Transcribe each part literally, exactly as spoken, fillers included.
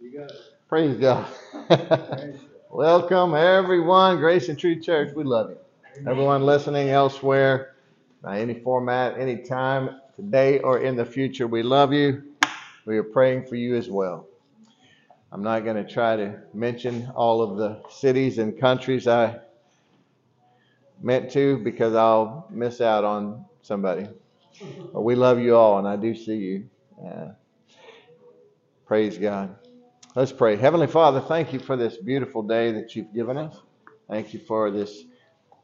You got it. Praise God. Praise Welcome, everyone. Grace and Truth Church, we love you. Amen. Everyone listening elsewhere, by any format, any time, today or in the future, we love you. We are praying for you as well. I'm not going to try to mention all of the cities and countries I meant to because I'll miss out on somebody. But we love you all, and I do see you. Uh, praise God. Let's pray. Heavenly Father, thank you for this beautiful day that you've given us. Thank you for this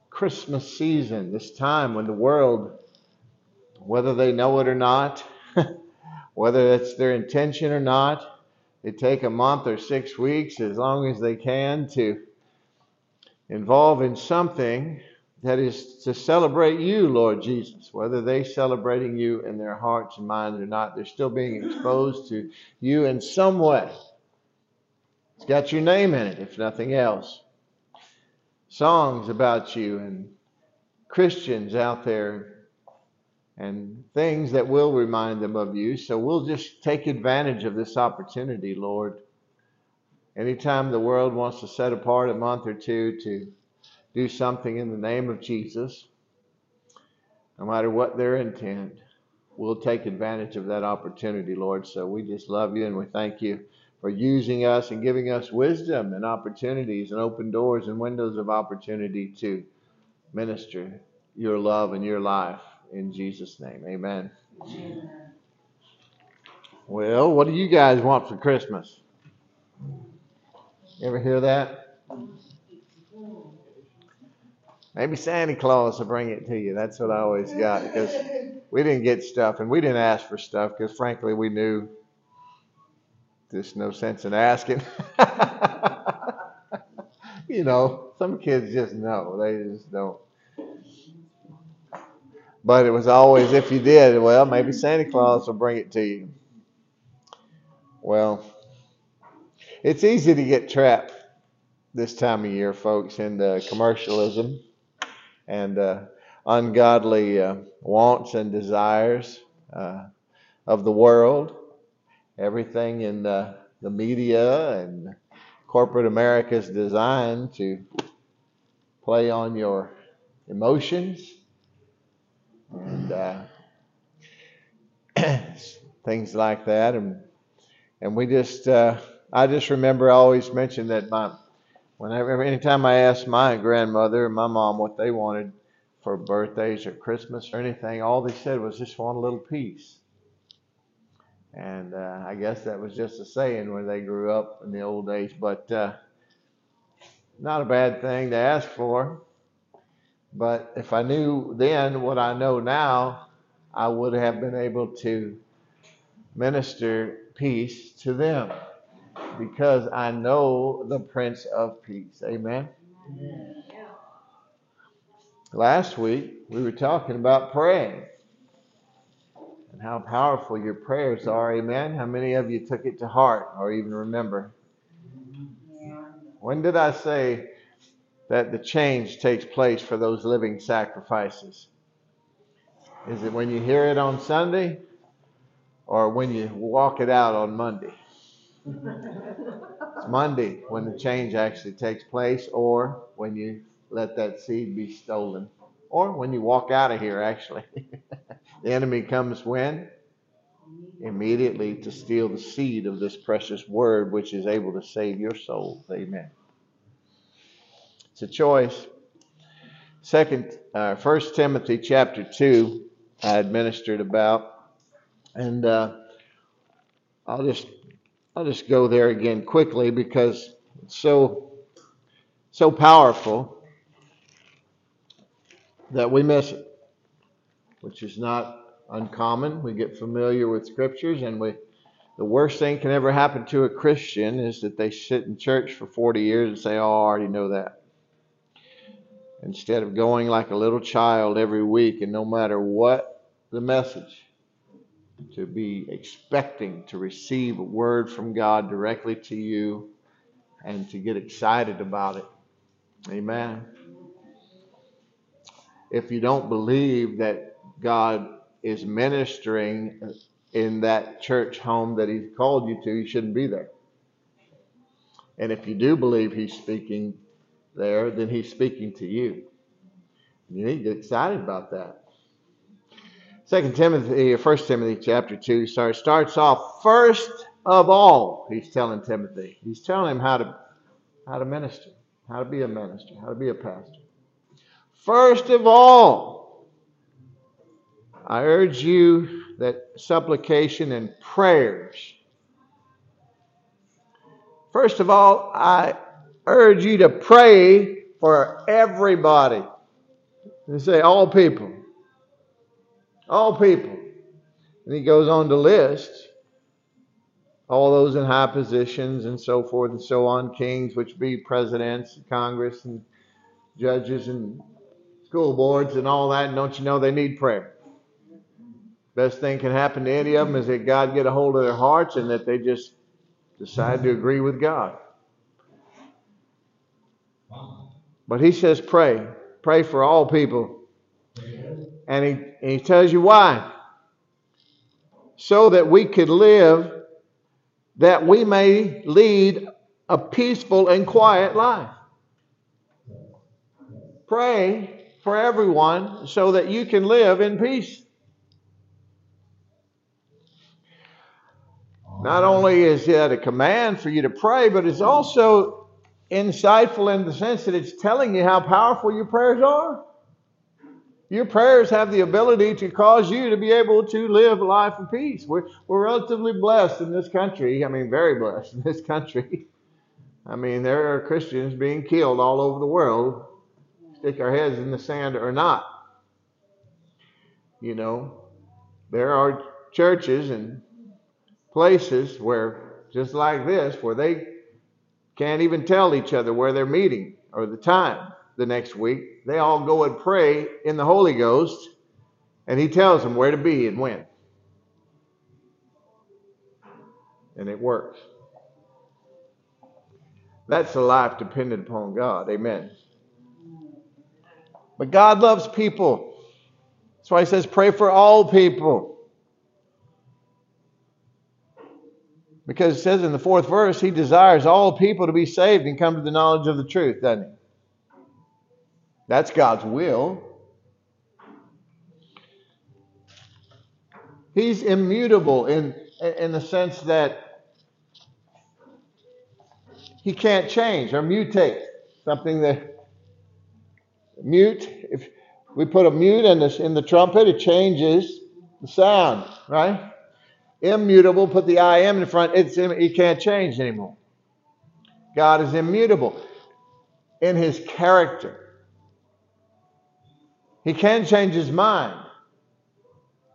Christmas season, this time when the world, whether they know it or not, whether that's their intention or not, they take a month or six weeks, as long as they can, to involve in something that is to celebrate you, Lord Jesus. Whether they're celebrating you in their hearts and minds or not, they're still being exposed to you in some way. It's got your name in it, if nothing else. Songs about you and Christians out there and things that will remind them of you. So we'll just take advantage of this opportunity, Lord. Anytime the world wants to set apart a month or two to do something in the name of Jesus, no matter what their intent, we'll take advantage of that opportunity, Lord. So we just love you and we thank you for using us and giving us wisdom and opportunities and open doors and windows of opportunity to minister your love and your life. In Jesus' name, amen. Amen. Well, what do you guys want for Christmas? You ever hear that? Maybe Santa Claus will bring it to you. That's what I always got, because we didn't get stuff and we didn't ask for stuff because, frankly, we knew there's no sense in asking. You know, some kids just know. They just don't. But it was always, if you did, well, maybe Santa Claus will bring it to you. Well, it's easy to get trapped this time of year, folks, in uh, commercialism and uh, ungodly uh, wants and desires uh, of the world. Everything in uh, the media and corporate America is designed to play on your emotions. And uh, things like that, and and we just uh, I just remember I always mentioned that my whenever anytime I asked my grandmother and my mom what they wanted for birthdays or Christmas or anything, all they said was just want a little peace. And uh, I guess that was just a saying when they grew up in the old days, but uh, not a bad thing to ask for. But if I knew then what I know now, I would have been able to minister peace to them because I know the Prince of Peace. Amen? Amen. Last week, we were talking about praying and how powerful your prayers are. Amen? How many of you took it to heart or even remember? When did I say that the change takes place for those living sacrifices? Is it when you hear it on Sunday or when you walk it out on Monday? It's Monday when the change actually takes place, or when you let that seed be stolen, or when you walk out of here, actually. The enemy comes when? Immediately to steal the seed of this precious word, which is able to save your soul. Amen. It's a choice. Second, uh, First Timothy chapter two, I had ministered about, and uh, I'll just I'll just go there again quickly because it's so so powerful that we miss it, which is not uncommon. We get familiar with scriptures, and we the worst thing can ever happen to a Christian is that they sit in church for forty years and say, "Oh, I already know that." Instead of going like a little child every week, and no matter what the message, to be expecting to receive a word from God directly to you and to get excited about it. Amen. If you don't believe that God is ministering in that church home that He's called you to, you shouldn't be there. And if you do believe he's speaking there, then he's speaking to you. You need to get excited about that. Second Timothy, First Timothy chapter two starts, starts off, first of all, he's telling Timothy. He's telling him how to, how to minister, how to be a minister, how to be a pastor. First of all, I urge you that supplication and prayers. First of all, I urge you to pray for everybody. They say all people. All people. And he goes on to list all those in high positions and so forth and so on, kings, which be presidents, Congress, and judges, and school boards, and all that. And don't you know they need prayer? Best thing can happen to any of them is that God get a hold of their hearts and that they just decide to agree with God. But he says pray. Pray for all people. And he, and he tells you why. So that we could live, that we may lead a peaceful and quiet life. Pray for everyone so that you can live in peace. Not only is it a command for you to pray, but it's also insightful in the sense that it's telling you how powerful your prayers are. Your prayers have the ability to cause you to be able to live life in peace. We're, we're relatively blessed in this country. I mean, very blessed in this country. I mean, there are Christians being killed all over the world. Stick our heads in the sand or not. You know, there are churches and places where, just like this, where they can't even tell each other where they're meeting or the time the next week. They all go and pray in the Holy Ghost, and he tells them where to be and when. And it works. That's a life dependent upon God. Amen. But God loves people. That's why he says pray for all people. Because it says in the fourth verse, he desires all people to be saved and come to the knowledge of the truth, doesn't he? That's God's will. He's immutable in, in the sense that he can't change or mutate. Something that mute, if we put a mute in the, in the trumpet, it changes the sound, right? Immutable, put the I am in front, it's it can't change anymore. God is immutable in his character. He can change his mind.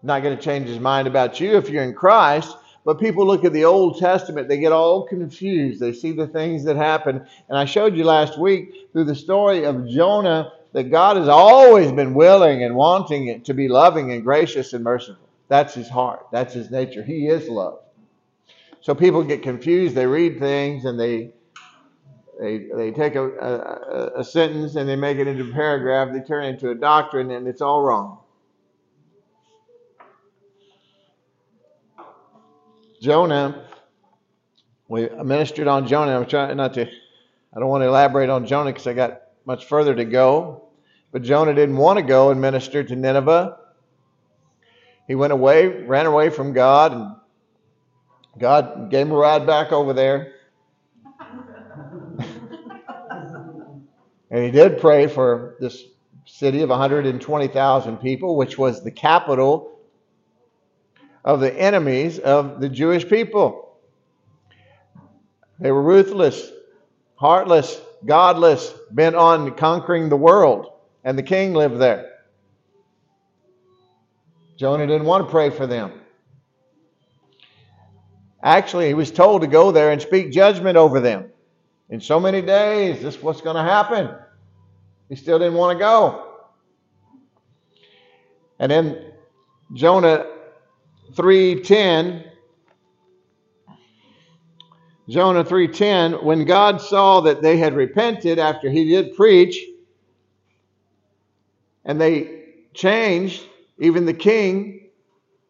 Not going to change his mind about you if you're in Christ, but people look at the Old Testament, they get all confused. They see the things that happen. And I showed you last week through the story of Jonah that God has always been willing and wanting it to be loving and gracious and merciful. That's his heart. That's his nature. He is love. So people get confused. They read things and they they they take a, a, a sentence and they make it into a paragraph. They turn it into a doctrine and it's all wrong. Jonah, we ministered on Jonah. I'm trying not to, I don't want to elaborate on Jonah because I got much further to go. But Jonah didn't want to go and minister to Nineveh. He went away, ran away from God, and God gave him a ride back over there. And he did pray for this city of one hundred twenty thousand people, which was the capital of the enemies of the Jewish people. They were ruthless, heartless, godless, bent on conquering the world, and the king lived there. Jonah didn't want to pray for them. Actually, he was told to go there and speak judgment over them. In so many days, this is what's going to happen. He still didn't want to go. And then Jonah three ten, Jonah three ten, when God saw that they had repented after he did preach, and they changed, even the king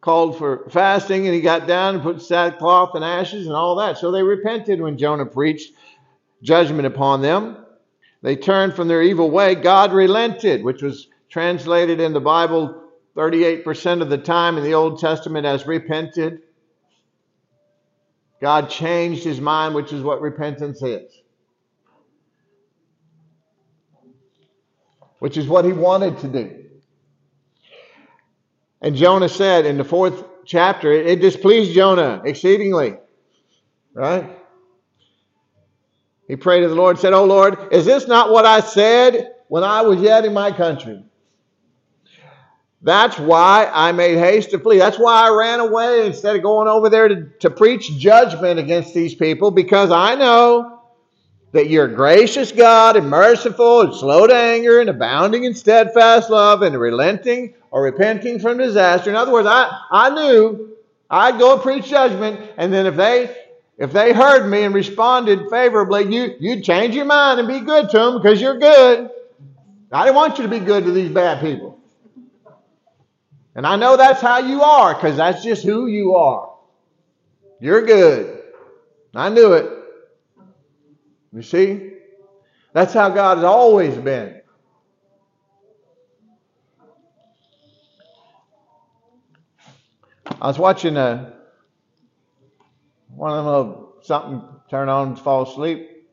called for fasting, and he got down and put sackcloth and ashes and all that. So they repented when Jonah preached. judgment upon them. They turned from their evil way. God relented, which was translated in the Bible thirty-eight percent of the time in the Old Testament as repented. God changed his mind, which is what repentance is, which is what he wanted to do. And Jonah said in the fourth chapter, it, it displeased Jonah exceedingly, right? He prayed to the Lord and said, "Oh Lord, is this not what I said when I was yet in my country? That's why I made haste to flee. That's why I ran away instead of going over there to, to preach judgment against these people, because I know that you're a gracious God and merciful and slow to anger and abounding in steadfast love and relenting or repenting from disaster." In other words, I, I knew I'd go and preach judgment, and then if they if they heard me and responded favorably, you, you'd change your mind and be good to them because you're good. I didn't want you to be good to these bad people. And I know that's how you are, because that's just who you are. You're good. I knew it. You see? That's how God has always been. I was watching a, one of them little something turn on to fall asleep.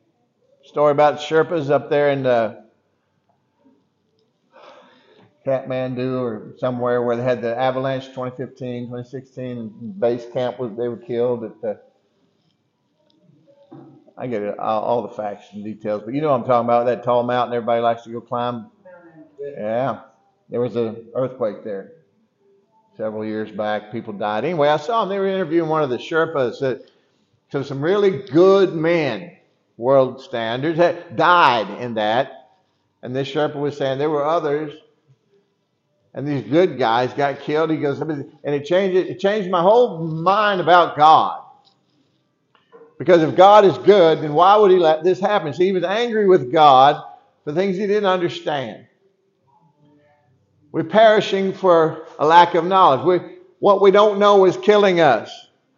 Story about Sherpas up there in the Kathmandu or somewhere where they had the avalanche twenty fifteen, twenty sixteen base camp was they were killed at the, I get it, all, all the facts and details, but you know what I'm talking about, that tall mountain everybody likes to go climb. Yeah, there was an earthquake there several years back. People died. Anyway, I saw them. They were interviewing one of the Sherpas that, so some really good men, world standards, had died in that, and this Sherpa was saying there were others. And these good guys got killed. He goes, and it changed, it changed my whole mind about God. Because if God is good, then why would he let this happen? See, he was angry with God for things he didn't understand. We're perishing for a lack of knowledge. We, what we don't know is killing us.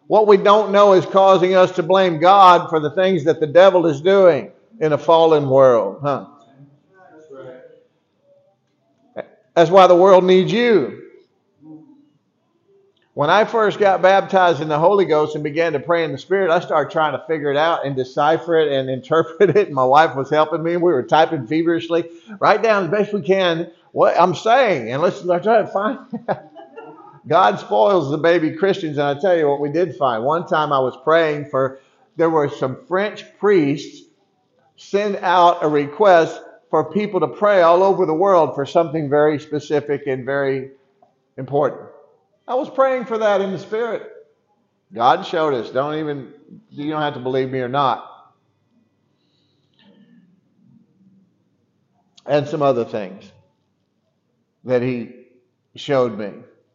What we don't know is causing us to blame God for the things that the devil is doing in a fallen world. Huh? That's why the world needs you. When I first got baptized in the Holy Ghost and began to pray in the Spirit, I started trying to figure it out and decipher it and interpret it. My wife was helping me. We were typing feverishly. Write down as best we can what I'm saying. And listen, I try to find that. God spoils the baby Christians. And I tell you what we did find. One time I was praying for, there were some French priests send out a request for people to pray all over the world for something very specific and very important. I was praying for that in the Spirit. God showed us. Don't even, you don't have to believe me or not. And some other things that he showed me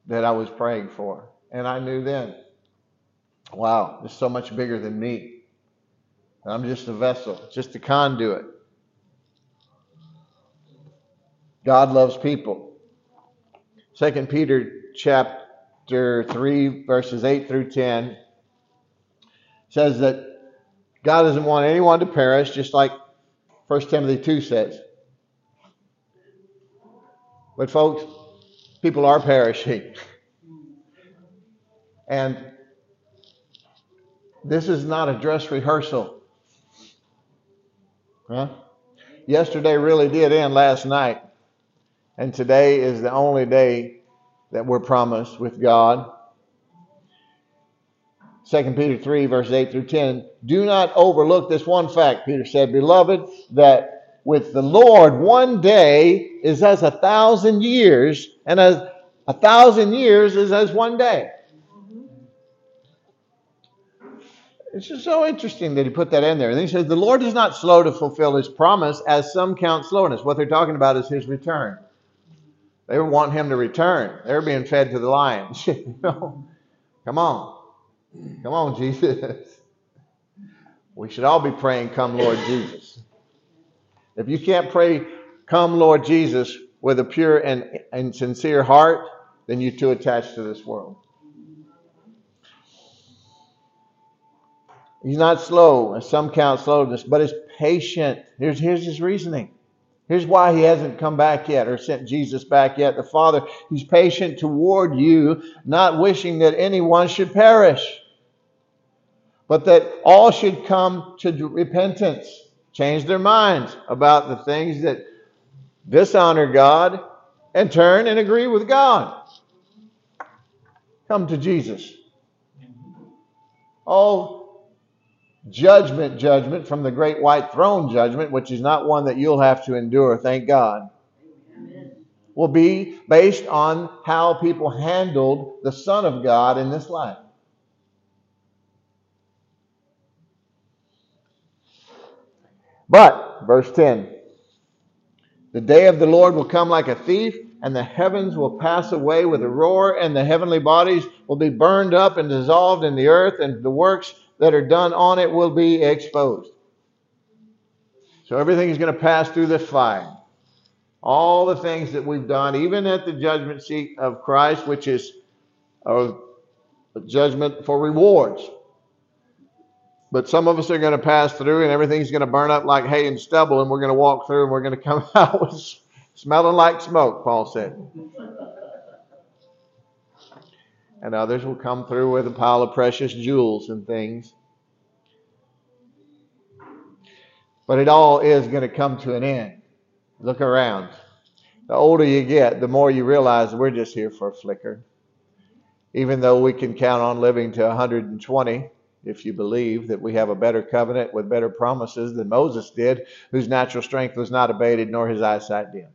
that I was praying for. And I knew then, wow, it's so much bigger than me. I'm just a vessel, just a conduit. God loves people. Second Peter chapter three, verses eight through ten says that God doesn't want anyone to perish, just like First Timothy two says. But folks, people are perishing. And this is not a dress rehearsal. Huh? Yesterday really did end last night. And today is the only day that we're promised with God. Second Peter three, verses eight through ten. Do not overlook this one fact, Peter said, beloved, that with the Lord one day is as a thousand years, and as a thousand years is as one day. It's just so interesting that he put that in there. And then he says, the Lord is not slow to fulfill his promise, as some count slowness. What they're talking about is his return. They want him to return. They're being fed to the lions. You know? Come on. Come on, Jesus. We should all be praying, come, Lord Jesus. If you can't pray, come, Lord Jesus, with a pure and, and sincere heart, then you're too attached to this world. He's not slow, as some count slowness, but is patient. Here's, here's his reasoning. Here's why he hasn't come back yet or sent Jesus back yet. The Father, he's patient toward you, not wishing that anyone should perish, but that all should come to repentance, change their minds about the things that dishonor God and turn and agree with God. Come to Jesus. All Judgment, judgment from the great white throne judgment, which is not one that you'll have to endure, thank God, Amen. Will be based on how people handled the Son of God in this life. But, verse ten, the day of the Lord will come like a thief, and the heavens will pass away with a roar, and the heavenly bodies will be burned up and dissolved in the earth, and the works that are done on it will be exposed. So everything is going to pass through this fire. All the things that we've done, even at the judgment seat of Christ, which is a judgment for rewards. But some of us are going to pass through and everything's going to burn up like hay and stubble, and we're going to walk through and we're going to come out with smelling like smoke, Paul said. And others will come through with a pile of precious jewels and things. But it all is going to come to an end. Look around. The older you get, the more you realize we're just here for a flicker. Even though we can count on living to one hundred twenty, if you believe that we have a better covenant with better promises than Moses did, whose natural strength was not abated nor his eyesight dimmed.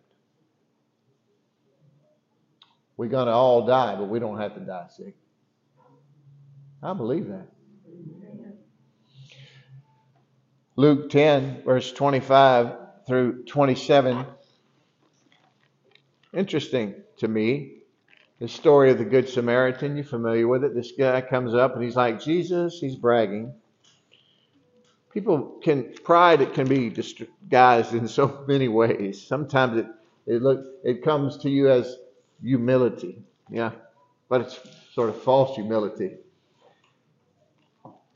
We're going to all die, but we don't have to die sick. I believe that. Luke ten, verse twenty-five through twenty-seven. Interesting to me, the story of the Good Samaritan. You're familiar with it. This guy comes up and he's like, Jesus, he's bragging. People can, pride, it can be disguised in so many ways. Sometimes it, it looks, it comes to you as humility, yeah, but it's sort of false humility.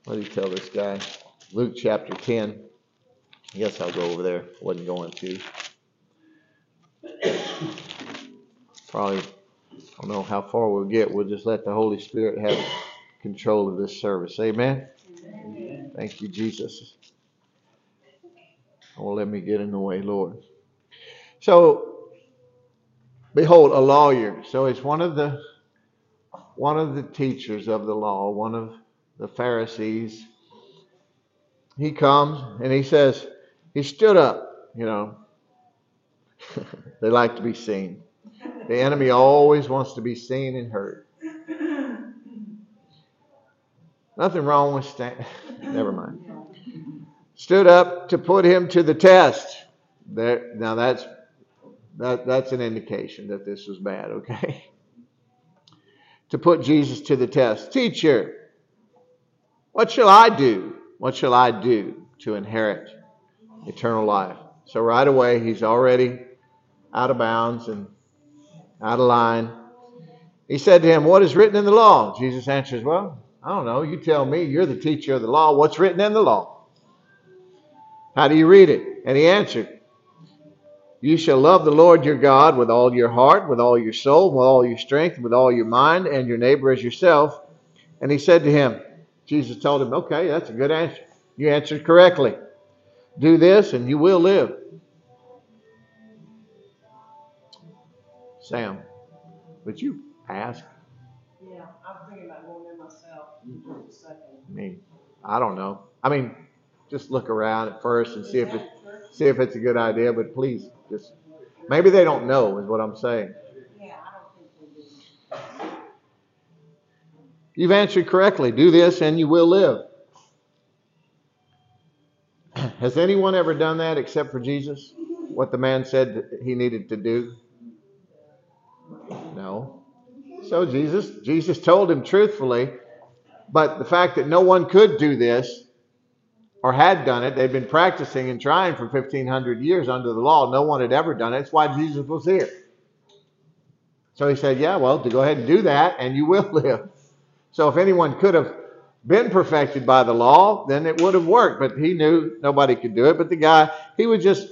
What do you tell this guy? Luke chapter ten. I guess I'll go over there. Wasn't going to. Probably, I don't know how far we'll get. We'll just let the Holy Spirit have control of this service. Amen? Amen. Thank you, Jesus. Oh, let me get in the way, Lord. So, behold, a lawyer. So it's one of the one of the teachers of the law, one of the Pharisees. He comes and he says, he stood up, you know. They like to be seen. The enemy always wants to be seen and heard. Nothing wrong with standing. Never mind. Stood up to put him to the test. There, now that's That, that's an indication that this was bad, okay? To put Jesus to the test. Teacher, what shall I do? What shall I do to inherit eternal life? So right away, he's already out of bounds and out of line. He said to him, what is written in the law? Jesus answers, well, I don't know. You tell me. You're the teacher of the law. What's written in the law? How do you read it? And he answered, you shall love the Lord your God with all your heart, with all your soul, with all your strength, with all your mind, and your neighbor as yourself. And he said to him, Jesus told him, okay, that's a good answer. You answered correctly. Do this and you will live. Sam, would you ask? Yeah, I'm thinking about going in myself for a second. I mean, I don't know. I mean, just look around at first and see if it, see if it's a good idea, but please. Just, maybe they don't know is what I'm saying. Yeah, I don't think they do. You've answered correctly. Do this and you will live. Has anyone ever done that except for Jesus? What the man said that he needed to do? No. So Jesus, Jesus told him truthfully, but the fact that no one could do this or had done it. They'd been practicing and trying for fifteen hundred years under the law. No one had ever done it. That's why Jesus was here. So he said, yeah, well, to go ahead and do that and you will live. So if anyone could have been perfected by the law, then it would have worked. But he knew nobody could do it. But the guy, he was just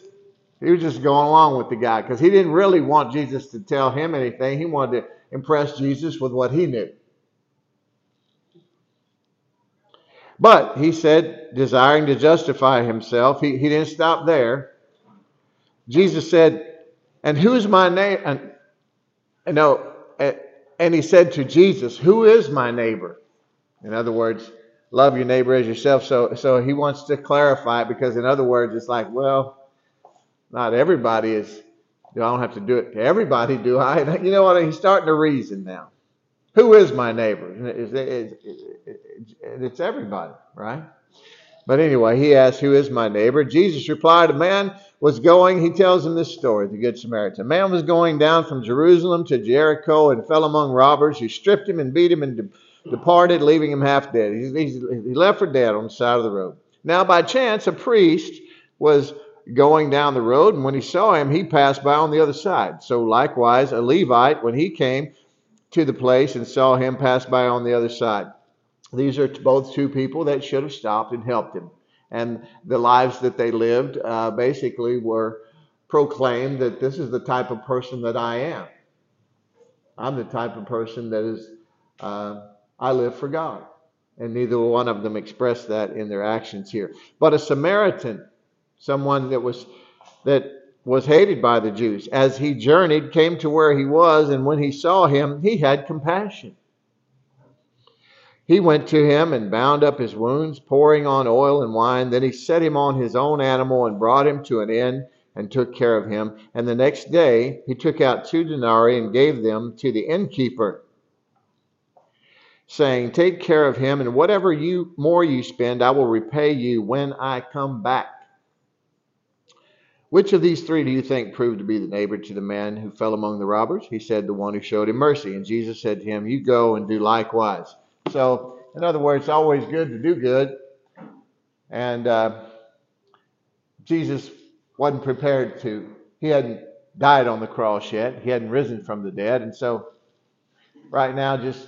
he was just going along with the guy because he didn't really want Jesus to tell him anything. He wanted to impress Jesus with what he knew. But he said, desiring to justify himself, he, he didn't stop there. Jesus said, and who is my neighbor? And, and, no, and he said to Jesus, who is my neighbor? In other words, love your neighbor as yourself. So, so he wants to clarify it because in other words, it's like, well, not everybody is, I don't have to do it to everybody, do I? You know what? He's starting to reason now. Who is my neighbor? It's everybody, right? But anyway, he asked, who is my neighbor? Jesus replied, a man was going, he tells him this story, the Good Samaritan. A man was going down from Jerusalem to Jericho and fell among robbers who stripped him and beat him and de- departed, leaving him half dead. He, he, he left for dead on the side of the road. Now, by chance, a priest was going down the road, and when he saw him, he passed by on the other side. So likewise, a Levite, when he came to the place and saw him, pass by on the other side. These are both two people that should have stopped and helped him. And the lives that they lived uh, basically were proclaimed that this is the type of person that I am. I'm the type of person that is, uh, I live for God. And neither one of them expressed that in their actions here. But a Samaritan, someone that was, that was hated by the Jews. As he journeyed, came to where he was, and when he saw him, he had compassion. He went to him and bound up his wounds, pouring on oil and wine. Then he set him on his own animal and brought him to an inn and took care of him. And the next day he took out two denarii and gave them to the innkeeper, saying, take care of him, and whatever you more you spend, I will repay you when I come back. Which of these three do you think proved to be the neighbor to the man who fell among the robbers? He said, the one who showed him mercy. And Jesus said to him, you go and do likewise. So, in other words, it's always good to do good. And uh, Jesus wasn't prepared to. He hadn't died on the cross yet. He hadn't risen from the dead. And so, right now, just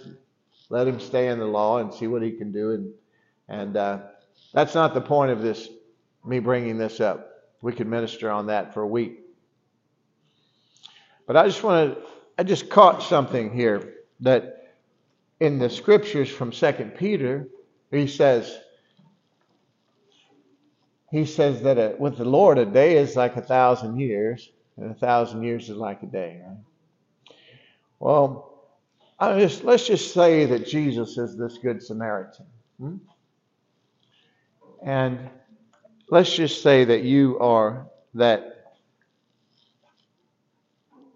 let him stay in the law and see what he can do. And, and uh, that's not the point of this, me bringing this up. We could minister on that for a week. But I just want to, I just caught something here that in the scriptures from Second Peter, he says, he says that a, with the Lord, a day is like a thousand years, and a thousand years is like a day. Right? Well, I just, let's just say that Jesus is this Good Samaritan. Hmm? And let's just say that you are that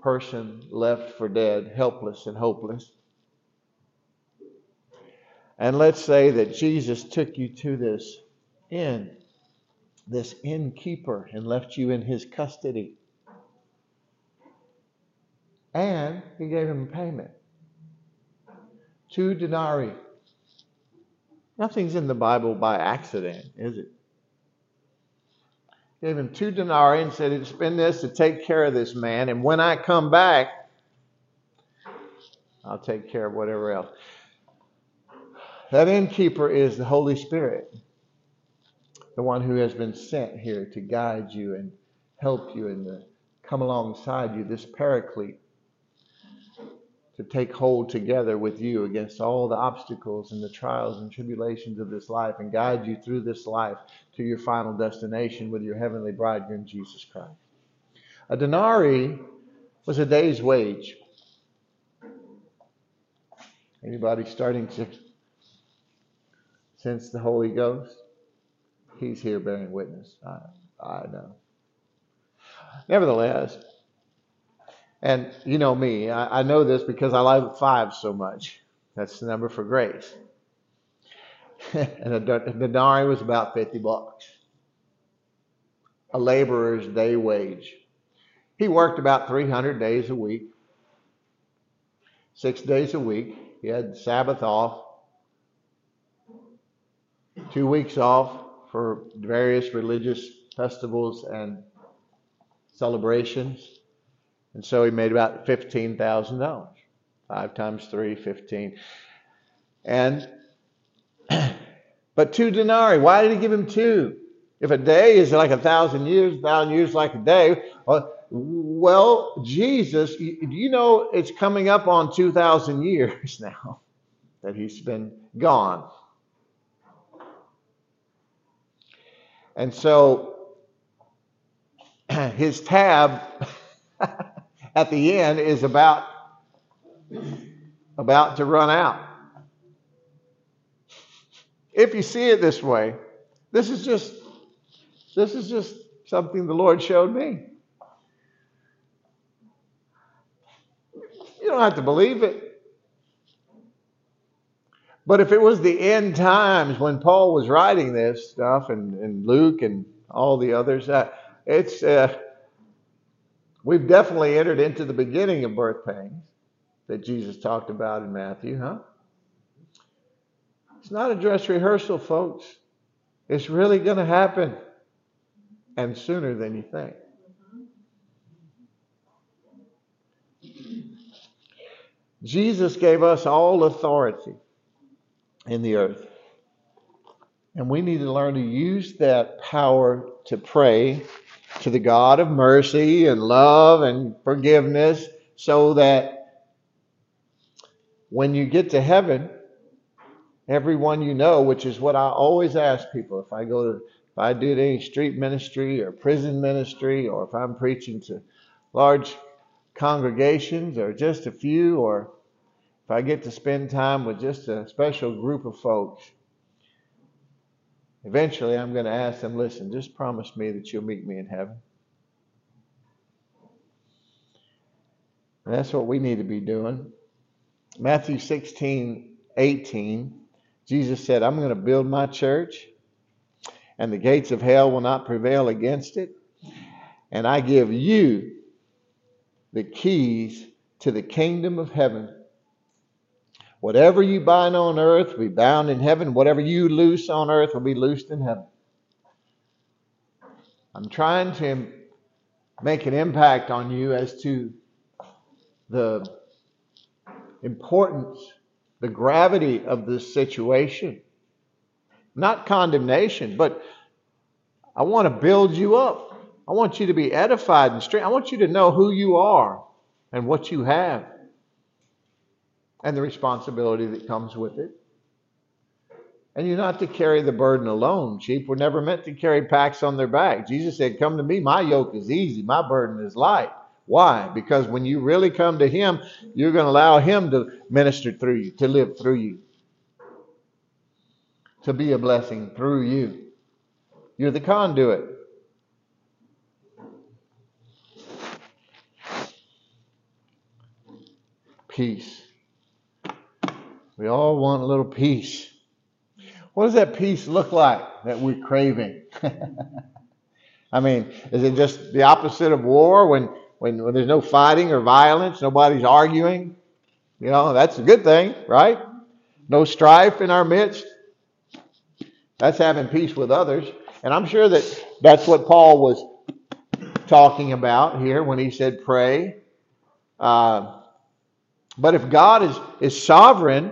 person left for dead, helpless and hopeless. And let's say that Jesus took you to this inn, this innkeeper, and left you in his custody. And he gave him a payment. Two denarii. Nothing's in the Bible by accident, is it? Gave him two denarii and said, spend this to take care of this man. And when I come back, I'll take care of whatever else. That innkeeper is the Holy Spirit, the one who has been sent here to guide you and help you and to come alongside you, this paraclete, to take hold together with you against all the obstacles and the trials and tribulations of this life and guide you through this life to your final destination with your heavenly bridegroom, Jesus Christ. A denarii was a day's wage. Anybody starting to sense the Holy Ghost? He's here bearing witness. I, I know. Nevertheless, and you know me, I, I know this because I like five so much. That's the number for grace. And a denarii was about fifty bucks. A laborer's day wage. He worked about three hundred days a week. Six days a week. He had Sabbath off. Two weeks off for various religious festivals and celebrations. And so he made about fifteen thousand dollars. Five times three, fifteen. And But two denarii, why did he give him two? If a day is like a thousand years, a thousand years like a day. Well, Jesus, do you know it's coming up on two thousand years now that he's been gone? And so his tab at the end is about, about to run out. If you see it this way, this is just this is just something the Lord showed me. You don't have to believe it. But if it was the end times when Paul was writing this stuff, and, and Luke and all the others, uh, it's uh, we've definitely entered into the beginning of birth pains that Jesus talked about in Matthew, huh? It's not a dress rehearsal, folks. It's really going to happen. And sooner than you think. Jesus gave us all authority in the earth. And we need to learn to use that power to pray to the God of mercy and love and forgiveness, so that when you get to heaven, everyone you know, which is what I always ask people if I go to, if I do any street ministry or prison ministry, or if I'm preaching to large congregations or just a few, or if I get to spend time with just a special group of folks, eventually I'm going to ask them, listen, just promise me that you'll meet me in heaven. And that's what we need to be doing. Matthew sixteen eighteen. Jesus said, I'm going to build my church, and the gates of hell will not prevail against it. And I give you the keys to the kingdom of heaven. Whatever you bind on earth will be bound in heaven. Whatever you loose on earth will be loosed in heaven. I'm trying to make an impact on you as to the importance, the gravity of this situation. Not condemnation, but I want to build you up. I want you to be edified and strengthened. I want you to know who you are and what you have and the responsibility that comes with it. And you're not to carry the burden alone. Sheep were never meant to carry packs on their back. Jesus said, come to me, my yoke is easy, my burden is light. Why? Because when you really come to him, you're going to allow him to minister through you, to live through you, to be a blessing through you. You're the conduit. Peace. We all want a little peace. What does that peace look like that we're craving? I mean, is it just the opposite of war when When, when there's no fighting or violence, nobody's arguing? You know, that's a good thing, right? No strife in our midst. That's having peace with others. And I'm sure that that's what Paul was talking about here when he said pray. Uh, but if God is, is sovereign,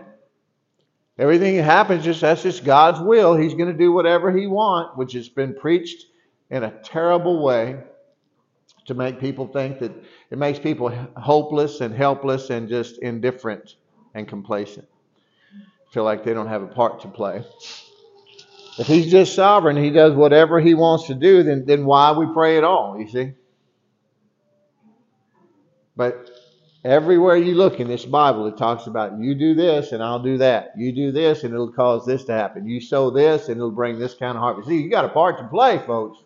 everything that happens, just that's just God's will. He's going to do whatever he wants, which has been preached in a terrible way, to make people think that it makes people hopeless and helpless and just indifferent and complacent. Feel like they don't have a part to play. If he's just sovereign, he does whatever he wants to do, then, then why we pray at all, you see? But everywhere you look in this Bible, it talks about you do this and I'll do that. You do this and it'll cause this to happen. You sow this and it'll bring this kind of harvest. See, you got a part to play, folks.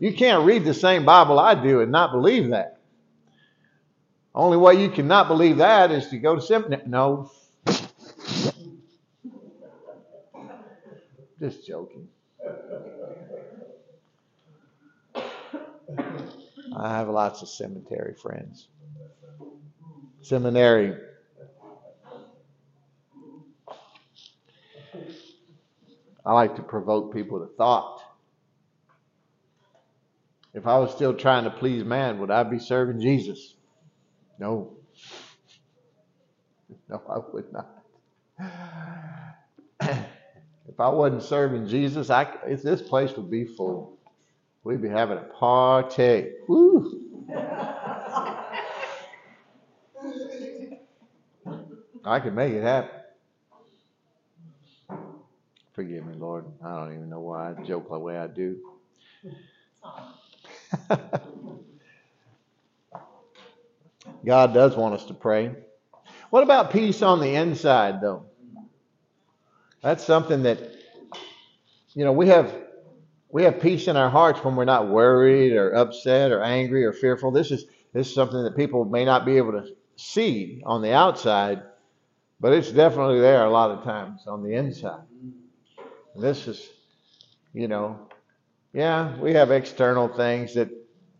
You can't read the same Bible I do and not believe that. Only way you can not believe that is to go to seminary. No. Just joking. I have lots of cemetery friends. Seminary. I like to provoke people to thought. If I was still trying to please man, would I be serving Jesus? No. No, I would not. If I wasn't serving Jesus, I, if this place would be full. We'd be having a party. Woo! I can make it happen. Forgive me, Lord. I don't even know why I joke the way I do. God does want us to pray. What about peace on the inside, though? That's something that, you know, we have we have peace in our hearts when we're not worried or upset or angry or fearful. This is this is something that people may not be able to see on the outside, but it's definitely there a lot of times on the inside. And this is, you know, yeah, we have external things that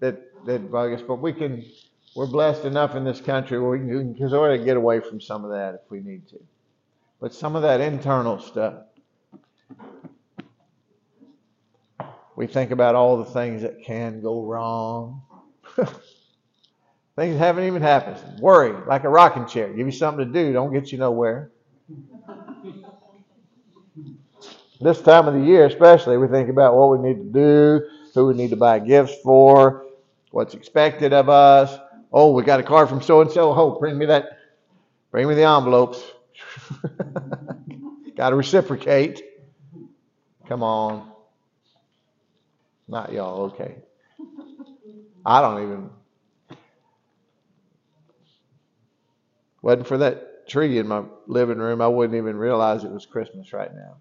that that bug us, but we can. We're blessed enough in this country where we can, we can sort of get away from some of that if we need to. But some of that internal stuff. We think about all the things that can go wrong. Things haven't even happened. Worry, like a rocking chair. Give you something to do, don't get you nowhere. This time of the year especially, we think about what we need to do, who we need to buy gifts for, what's expected of us. Oh, we got a card from so-and-so. Oh, bring me that. Bring me the envelopes. Got to reciprocate. Come on. Not y'all, okay. I don't even. Wasn't for that tree in my living room, I wouldn't even realize it was Christmas right now.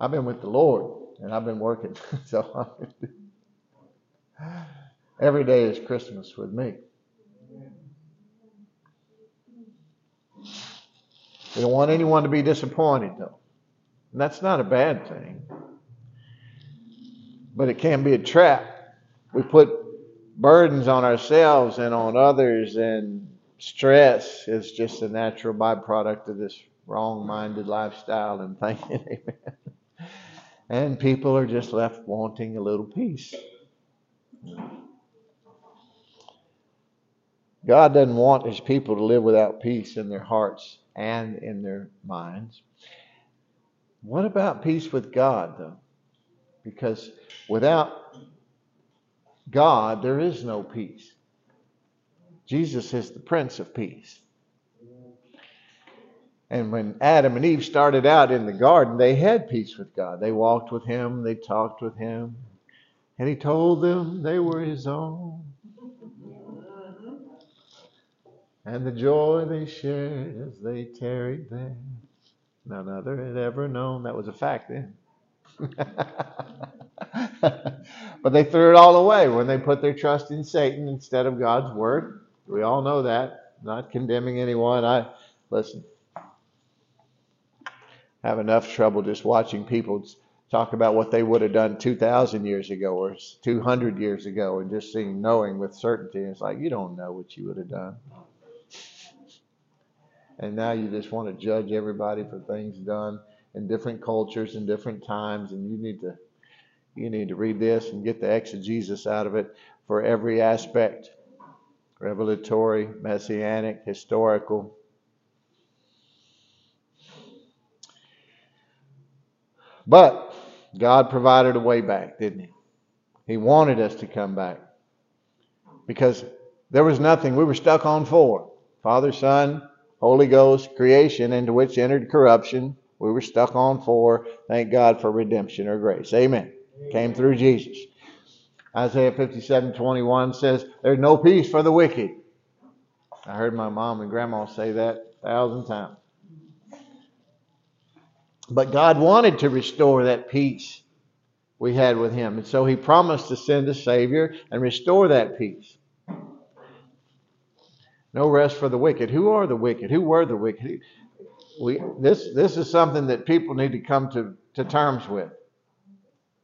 I've been with the Lord, and I've been working. So every day is Christmas with me. We don't want anyone to be disappointed, though. And that's not a bad thing. But it can be a trap. We put burdens on ourselves and on others, and stress is just a natural byproduct of this wrong-minded lifestyle and thinking, amen. And people are just left wanting a little peace. God doesn't want His people to live without peace in their hearts and in their minds. What about peace with God, though? Because without God, there is no peace. Jesus is the Prince of Peace. And when Adam and Eve started out in the garden, they had peace with God. They walked with Him. They talked with Him. And He told them they were His own. And the joy they shared as they tarried there, none other had ever known. That was a fact then. But they threw it all away when they put their trust in Satan instead of God's word. We all know that. Not condemning anyone. I listen. I have enough trouble just watching people talk about what they would have done two thousand years ago or two hundred years ago, and just seeing knowing with certainty. It's like you don't know what you would have done. And now you just want to judge everybody for things done in different cultures and different times. And you need to you need to read this and get the exegesis out of it for every aspect. Revelatory, messianic, historical. But God provided a way back, didn't He? He wanted us to come back. Because there was nothing. We were stuck on four. Father, Son, Holy Ghost, creation, into which entered corruption. We were stuck on four. Thank God for redemption or grace. Amen. Amen. Came through Jesus. Isaiah fifty-seven twenty-one says, there's no peace for the wicked. I heard my mom and grandma say that a thousand times. But God wanted to restore that peace we had with Him. And so He promised to send a Savior and restore that peace. No rest for the wicked. Who are the wicked? Who were the wicked? We, this, this is something that people need to come to, to terms with.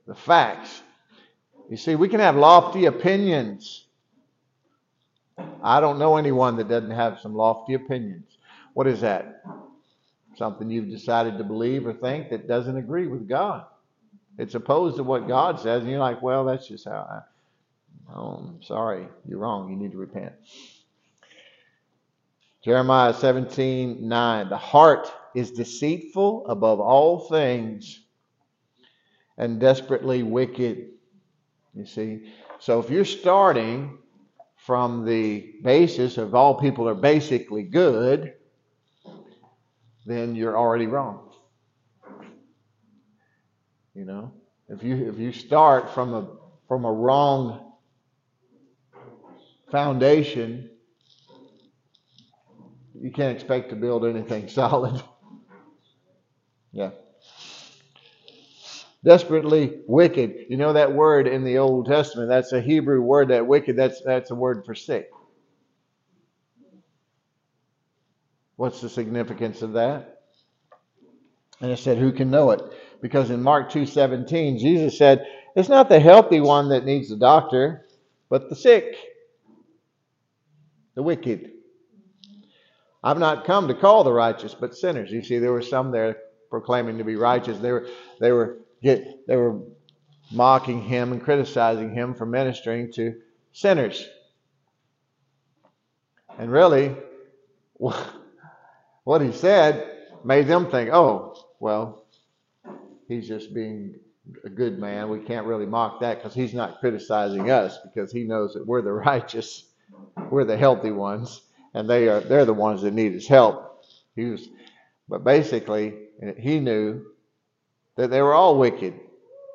The facts. You see, we can have lofty opinions. I don't know anyone that doesn't have some lofty opinions. What is that? Something you've decided to believe or think that doesn't agree with God. It's opposed to what God says. And you're like, well, that's just how I... Oh, I'm sorry. You're wrong. You need to repent. Jeremiah seventeen nine. The heart is deceitful above all things and desperately wicked. You see, so if you're starting from the basis of all people are basically good, then you're already wrong. You know, if you if you start from a from a wrong foundation, you can't expect to build anything solid. Yeah. Desperately wicked. You know that word in the Old Testament, that's a Hebrew word, that wicked, that's that's a word for sick. What's the significance of that? And I said, who can know it? Because in Mark two seventeen, Jesus said, it's not the healthy one that needs the doctor, but the sick, the wicked. I've not come to call the righteous, but sinners. You see, there were some there proclaiming to be righteous. They were they were get, they were mocking him and criticizing him for ministering to sinners. And really, what he said made them think, oh, well, he's just being a good man. We can't really mock that because he's not criticizing us, because he knows that we're the righteous, we're the healthy ones, and they are they're the ones that need his help. He was, but basically, he knew that they were all wicked,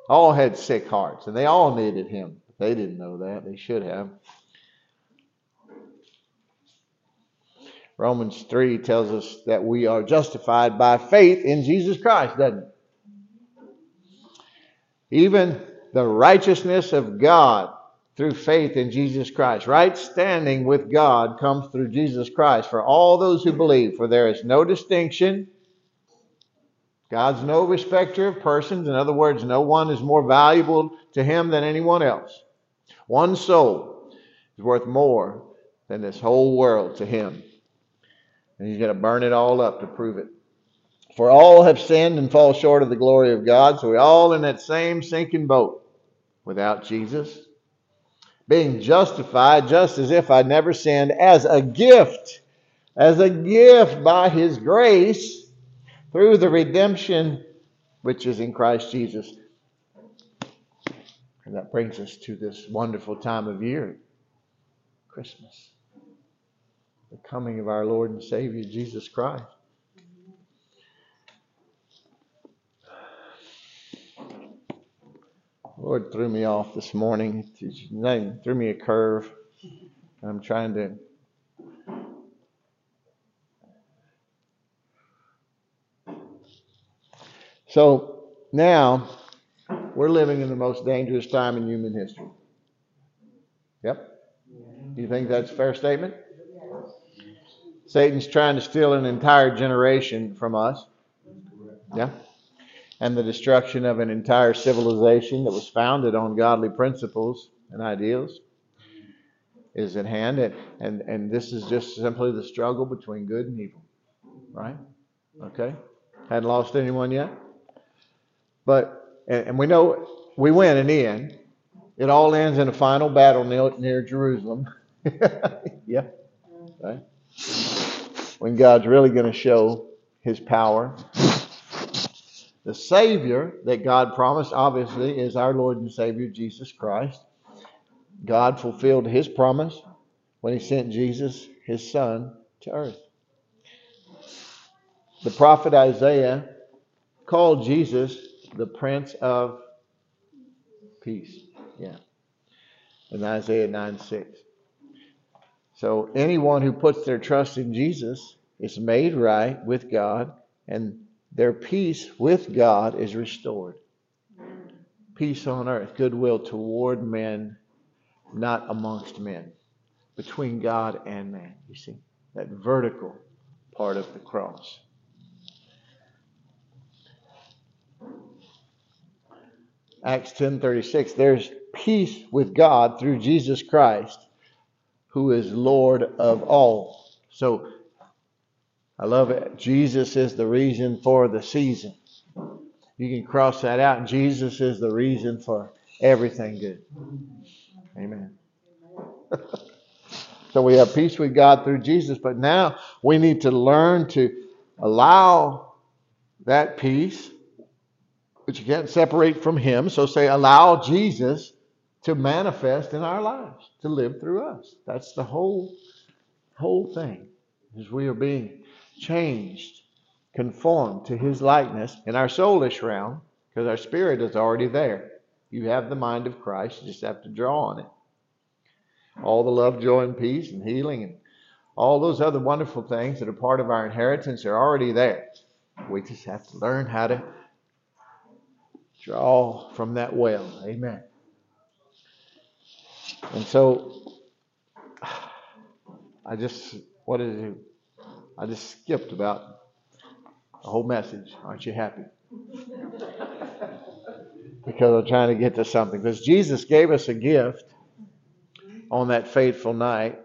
all had sick hearts, and they all needed him. They didn't know that. They should have. Romans three tells us that we are justified by faith in Jesus Christ, doesn't it? Even the righteousness of God through faith in Jesus Christ. Right standing with God comes through Jesus Christ for all those who believe, for there is no distinction. God's no respecter of persons. In other words, no one is more valuable to him than anyone else. One soul is worth more than this whole world to him. And he's going to burn it all up to prove it. For all have sinned and fall short of the glory of God. So we're all in that same sinking boat without Jesus. Being justified just as if I never sinned, as a gift, as a gift by his grace, through the redemption which is in Christ Jesus. And that brings us to this wonderful time of year, Christmas. The coming of our Lord and Savior, Jesus Christ. The Lord threw me off this morning. He threw me a curve. I'm trying to So now we're living in the most dangerous time in human history. Yep. Do you think that's a fair statement? Satan's trying to steal an entire generation from us. Yeah. And the destruction of an entire civilization that was founded on godly principles and ideals is at hand. And, and, and this is just simply the struggle between good and evil. Right? Okay. Hadn't lost anyone yet. But, and, and we know we win in the end. It all ends in a final battle near, near Jerusalem. Yeah. Right? When God's really going to show his power. The Savior that God promised, obviously, is our Lord and Savior, Jesus Christ. God fulfilled his promise when he sent Jesus, his Son, to earth. The prophet Isaiah called Jesus the Prince of Peace. Yeah. In Isaiah nine six. So anyone who puts their trust in Jesus is made right with God, and their peace with God is restored. Peace on earth, goodwill toward men, not amongst men. Between God and man, you see. That vertical part of the cross. Acts ten thirty-six, there's peace with God through Jesus Christ, who is Lord of all. So, I love it. Jesus is the reason for the season. You can cross that out. Jesus is the reason for everything good. Amen. So we have peace with God through Jesus, but now we need to learn to allow that peace But you can't separate from him. So say, allow Jesus to manifest in our lives, to live through us. That's the whole, whole thing. Is we are being changed, conformed to his likeness in our soulish realm, because our spirit is already there. You have the mind of Christ. You just have to draw on it. All the love, joy, and peace, and healing, and all those other wonderful things that are part of our inheritance are already there. We just have to learn how to draw from that well. Amen. And so, I just, what did I do? I just skipped about the whole message. Aren't you happy? Because I'm trying to get to something. Because Jesus gave us a gift on that fateful night.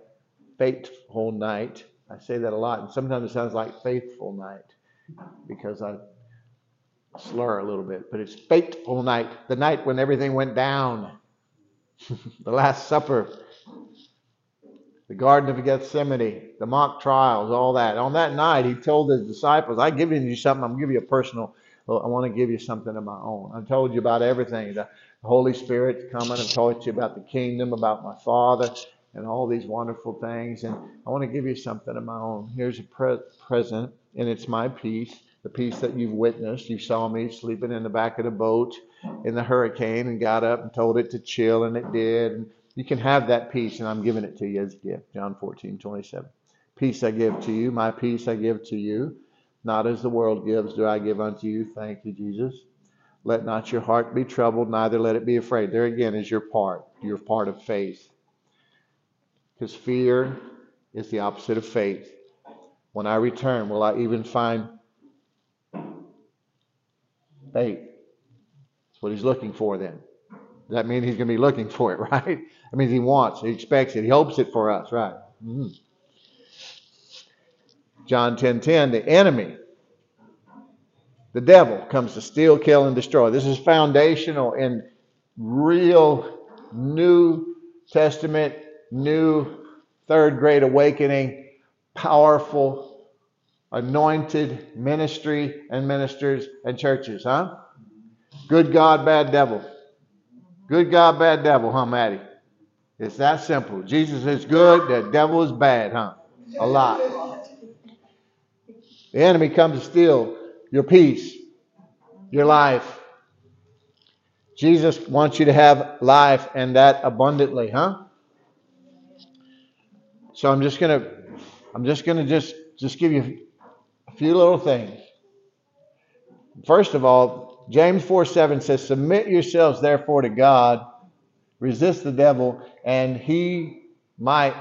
Fateful night. I say that a lot. And sometimes it sounds like faithful night, because I slur a little bit. But it's fateful night. The night when everything went down. The Last Supper, the Garden of Gethsemane, the mock trials, all that. On that night, he told his disciples, I'm giving you something. I'm giving you a personal, I want to give you something of my own. I've told you about everything. The Holy Spirit's coming. I've taught you about the kingdom, about my Father, and all these wonderful things. And I want to give you something of my own. Here's a pre- present, and it's my peace, the peace that you've witnessed. You saw me sleeping in the back of the boat in the hurricane and got up and told it to chill, and it did. And you can have that peace, and I'm giving it to you as a gift. John fourteen twenty-seven. Peace I give to you, my peace I give to you. Not as the world gives do I give unto you. Thank you, Jesus. Let not your heart be troubled, neither let it be afraid. There again is your part, your part of faith. Because fear is the opposite of faith. When I return, will I even find faith? What he's looking for then. Does that mean he's going to be looking for it, right? That means he wants, he expects it, he hopes it for us, right? Mm-hmm. John ten ten, the enemy, the devil, comes to steal, kill, and destroy. This is foundational in real New Testament, new third grade awakening, powerful, anointed ministry and ministers and churches, huh? Good God, bad devil. Good God, bad devil, huh, Maddie? It's that simple. Jesus is good, the devil is bad, huh? A lot. The enemy comes to steal your peace, your life. Jesus wants you to have life, and that abundantly, huh? So I'm just gonna, I'm just gonna just just give you a few little things. First of all, James four seven says, submit yourselves therefore to God, resist the devil, and he might.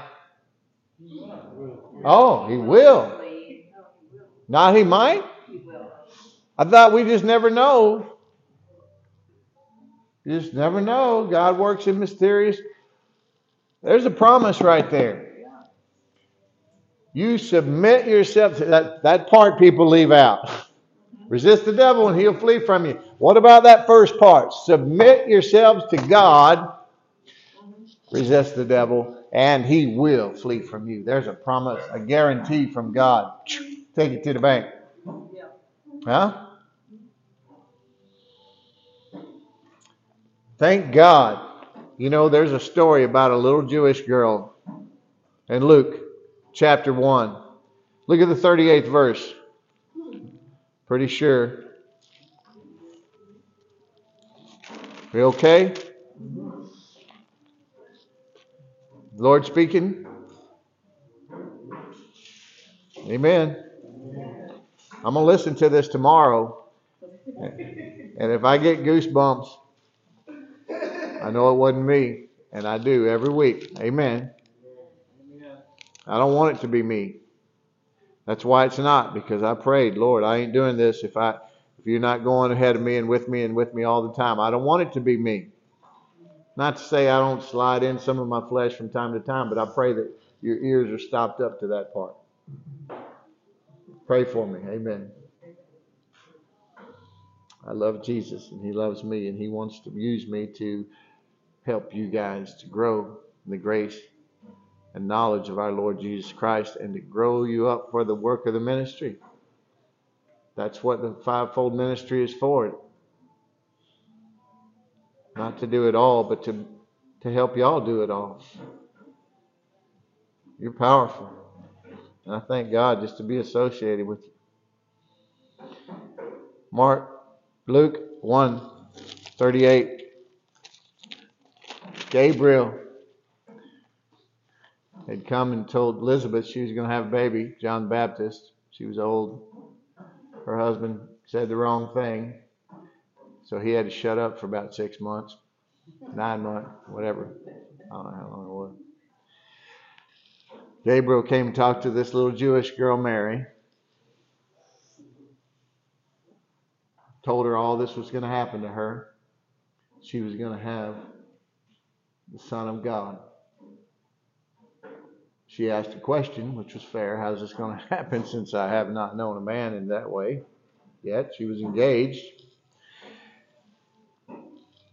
Oh, he will. Not he might? I thought we just never know. You just never know. God works in mysterious. There's a promise right there. You submit yourself to that, that part people leave out. Resist the devil and he'll flee from you. What about that first part? Submit yourselves to God. Resist the devil and he will flee from you. There's a promise, a guarantee from God. Take it to the bank. Huh? Thank God. You know, there's a story about a little Jewish girl in Luke chapter one. Look at the thirty-eighth verse. Pretty sure. We okay? Lord speaking? Amen. I'm going to listen to this tomorrow. And if I get goosebumps, I know it wasn't me. And I do every week. Amen. I don't want it to be me. That's why it's not, because I prayed, Lord, I ain't doing this if I if you're not going ahead of me and with me and with me all the time. I don't want it to be me. Not to say I don't slide in some of my flesh from time to time, but I pray that your ears are stopped up to that part. Pray for me. Amen. I love Jesus and he loves me and he wants to use me to help you guys to grow in the grace and knowledge of our Lord Jesus Christ, and to grow you up for the work of the ministry. That's what the fivefold ministry is for. Not to do it all, but to, to help y'all do it all. You're powerful. And I thank God just to be associated with you. Mark, Luke one thirty-eight. Gabriel had come and told Elizabeth she was going to have a baby, John the Baptist. She was old. Her husband said the wrong thing. So he had to shut up for about six months, nine months, whatever. I don't know how long it was. Gabriel came and talked to this little Jewish girl, Mary. Told her all this was going to happen to her. She was going to have the Son of God. She asked a question, which was fair. How's this going to happen since I have not known a man in that way yet? She was engaged.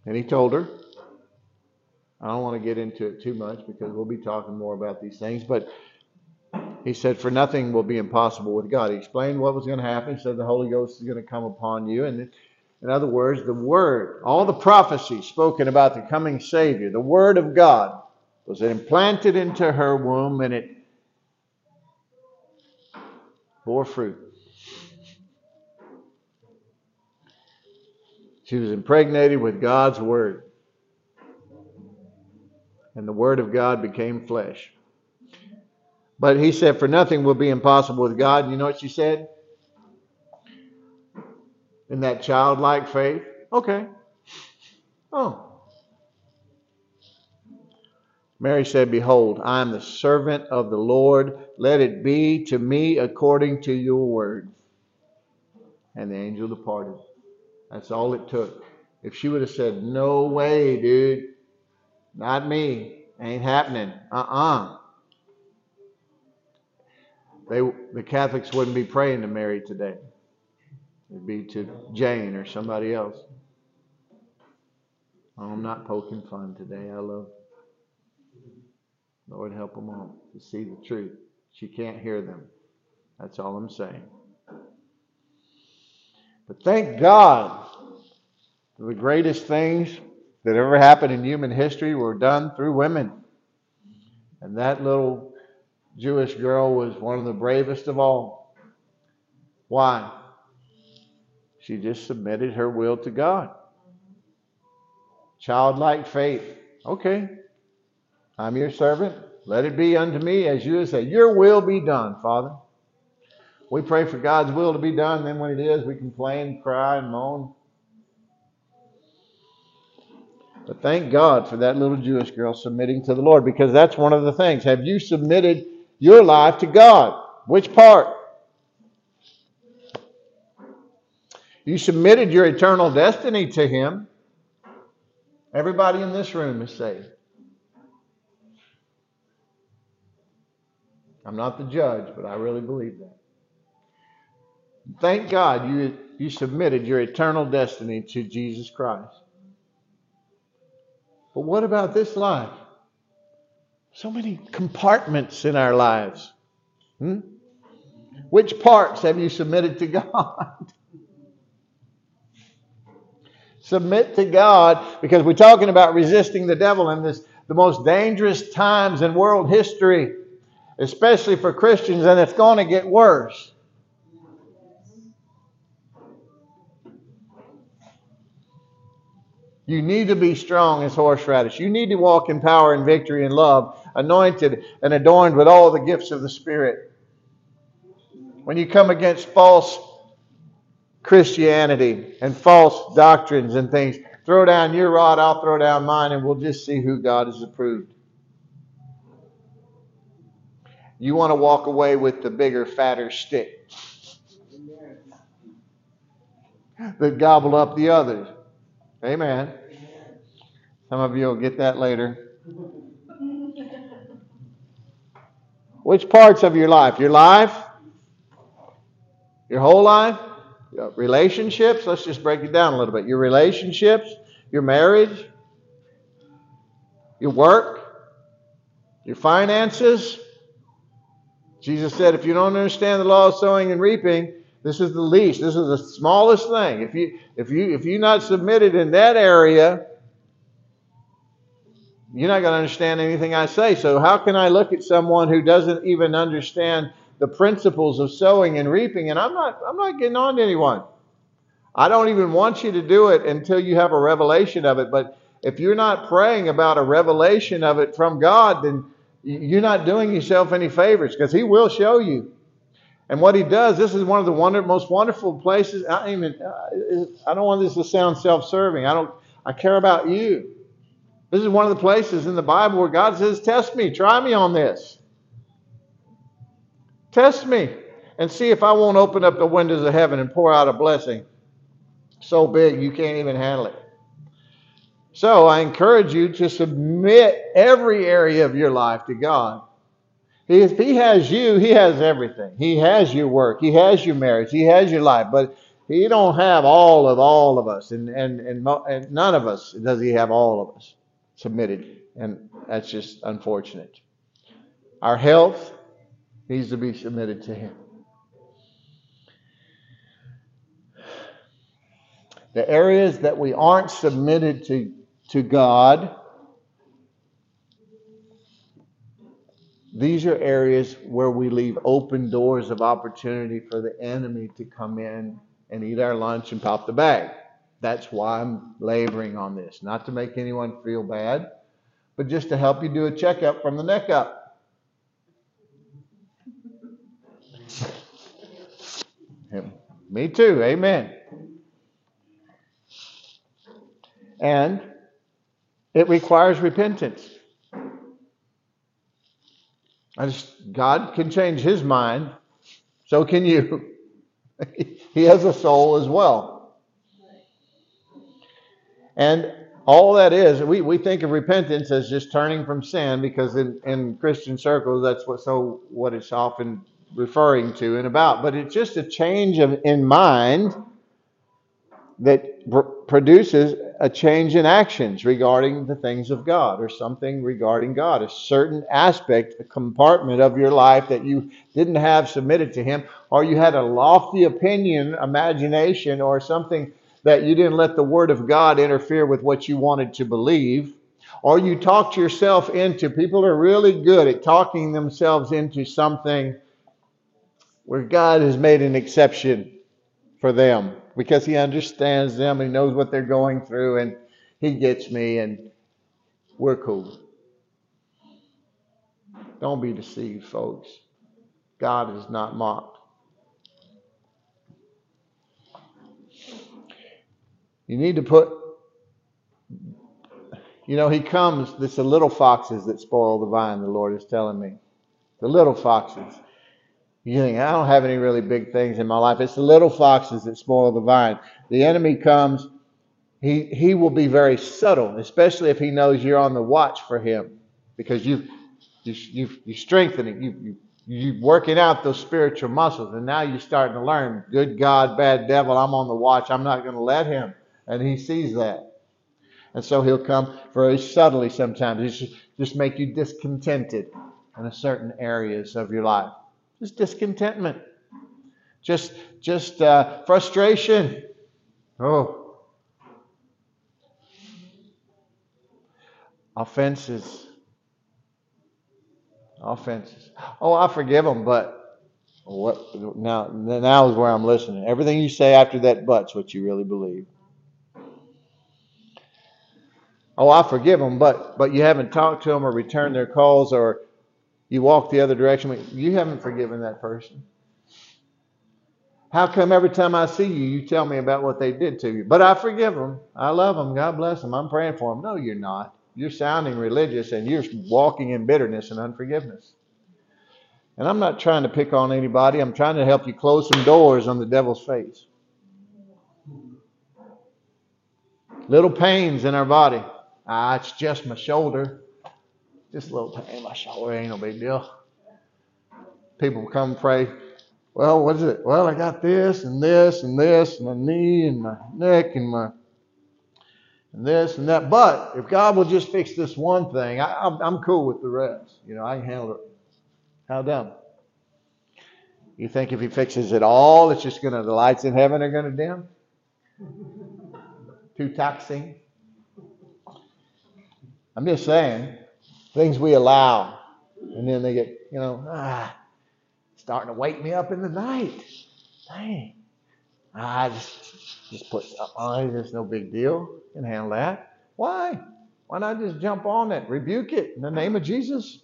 And he told her. I don't want to get into it too much because we'll be talking more about these things. But he said, for nothing will be impossible with God. He explained what was going to happen. He said, the Holy Ghost is going to come upon you. And it, in other words, the Word, all the prophecies spoken about the coming Savior, the Word of God, was implanted into her womb and it bore fruit. She was impregnated with God's Word. And the Word of God became flesh. But he said, for nothing will be impossible with God. And you know what she said? In that childlike faith? Okay. Oh. Mary said, behold, I am the servant of the Lord. Let it be to me according to your word. And the angel departed. That's all it took. If she would have said, no way, dude. Not me. Ain't happening. Uh-uh. They, the Catholics wouldn't be praying to Mary today. It'd be to Jane or somebody else. I'm not poking fun today. I love them. Lord, help them all to see the truth. She can't hear them. That's all I'm saying. But thank God for the greatest things that ever happened in human history were done through women. And that little Jewish girl was one of the bravest of all. Why? She just submitted her will to God. Childlike faith. Okay. I'm your servant. Let it be unto me as you say. Your will be done, Father. We pray for God's will to be done. Then when it is, we complain, cry, and moan. But thank God for that little Jewish girl submitting to the Lord, because that's one of the things. Have you submitted your life to God? Which part? You submitted your eternal destiny to Him. Everybody in this room is saved. I'm not the judge, but I really believe that. Thank God you, you submitted your eternal destiny to Jesus Christ. But what about this life? So many compartments in our lives. Hmm? Which parts have you submitted to God? Submit to God, because we're talking about resisting the devil in this the most dangerous times in world history, especially for Christians, and it's going to get worse. You need to be strong as horseradish. You need to walk in power and victory and love, anointed and adorned with all the gifts of the Spirit. When you come against false Christianity and false doctrines and things, throw down your rod, I'll throw down mine, and we'll just see who God has approved. You want to walk away with the bigger, fatter stick that gobble up the others. Amen. Some of you will get that later. Which parts of your life? Your life? Your whole life? Your relationships? Let's just break it down a little bit. Your relationships? Your marriage? Your work? Your finances? Jesus said, if you don't understand the law of sowing and reaping, this is the least. This is the smallest thing. If you if you if you're not submitted in that area, You're not going to understand anything I say. So how can I look at someone who doesn't even understand the principles of sowing and reaping? And I'm not, I'm not getting on to anyone. I don't even want you to do it until you have a revelation of it. But if you're not praying about a revelation of it from God, then you're not doing yourself any favors, because He will show you. And what He does, this is one of the wonder, most wonderful places. I don't, even, I don't want this to sound self-serving. I don't. I care about you. This is one of the places in the Bible where God says, test me, try me on this. Test me and see if I won't open up the windows of heaven and pour out a blessing so big you can't even handle it. So I encourage you to submit every area of your life to God. If He has you, He has everything. He has your work. He has your marriage. He has your life. But He don't have all of all of us. And, and, and, and none of us does He have all of us submitted. And that's just unfortunate. Our health needs to be submitted to Him. The areas that we aren't submitted to, to God, these are areas where we leave open doors of opportunity for the enemy to come in and eat our lunch and pop the bag. That's why I'm laboring on this. Not to make anyone feel bad, but just to help you do a checkup from the neck up. Me too, amen. And it requires repentance. I just, God can change His mind. So can you. He has a soul as well. And all that is, we, we think of repentance as just turning from sin, because in, in Christian circles, that's what so what it's often referring to and about. But it's just a change of in mind that pr- produces a change in actions regarding the things of God, or something regarding God, a certain aspect, a compartment of your life that you didn't have submitted to Him, or you had a lofty opinion, imagination, or something that you didn't let the Word of God interfere with what you wanted to believe, or you talked yourself into. People are really good at talking themselves into something where God has made an exception for them, because He understands them, He knows what they're going through, and He gets me, and we're cool. Don't be deceived, folks. God is not mocked. You need to put, you know, He comes, it's the little foxes that spoil the vine, the Lord is telling me. The little foxes. You think, I don't have any really big things in my life. It's the little foxes that spoil the vine. The enemy comes. He he will be very subtle, especially if he knows you're on the watch for him, because you you you you're strengthening, you you you're working out those spiritual muscles, and now you're starting to learn. Good God, bad devil. I'm on the watch. I'm not going to let him, and he sees that, and so he'll come very subtly sometimes. Just just make you discontented in a certain areas of your life. Just discontentment, just just uh, frustration. Oh, offenses, offenses. Oh, I forgive them, but what? Now, now is where I'm listening. Everything you say after that but's what you really believe. Oh, I forgive them, but but you haven't talked to them or returned their calls, or you walk the other direction. You haven't forgiven that person. How come every time I see you, you tell me about what they did to you? But I forgive them. I love them. God bless them. I'm praying for them. No, you're not. You're sounding religious, and you're walking in bitterness and unforgiveness. And I'm not trying to pick on anybody. I'm trying to help you close some doors on the devil's face. Little pains in our body. Ah, it's just my shoulder. Just a little pain in my shoulder, ain't no big deal. People come pray, well, what is it? Well, I got this and this and this and my knee and my neck and my and this and that. But if God will just fix this one thing, I, I'm, I'm cool with the rest. You know, I can handle it. How dumb. You think if He fixes it all, it's just going to, the lights in heaven are going to dim? Too taxing. I'm just saying, things we allow, and then they get, you know, ah, starting to wake me up in the night. Dang. I just, just put up, oh, it's no big deal. I can handle that. Why? Why not just jump on it? Rebuke it in the name of Jesus.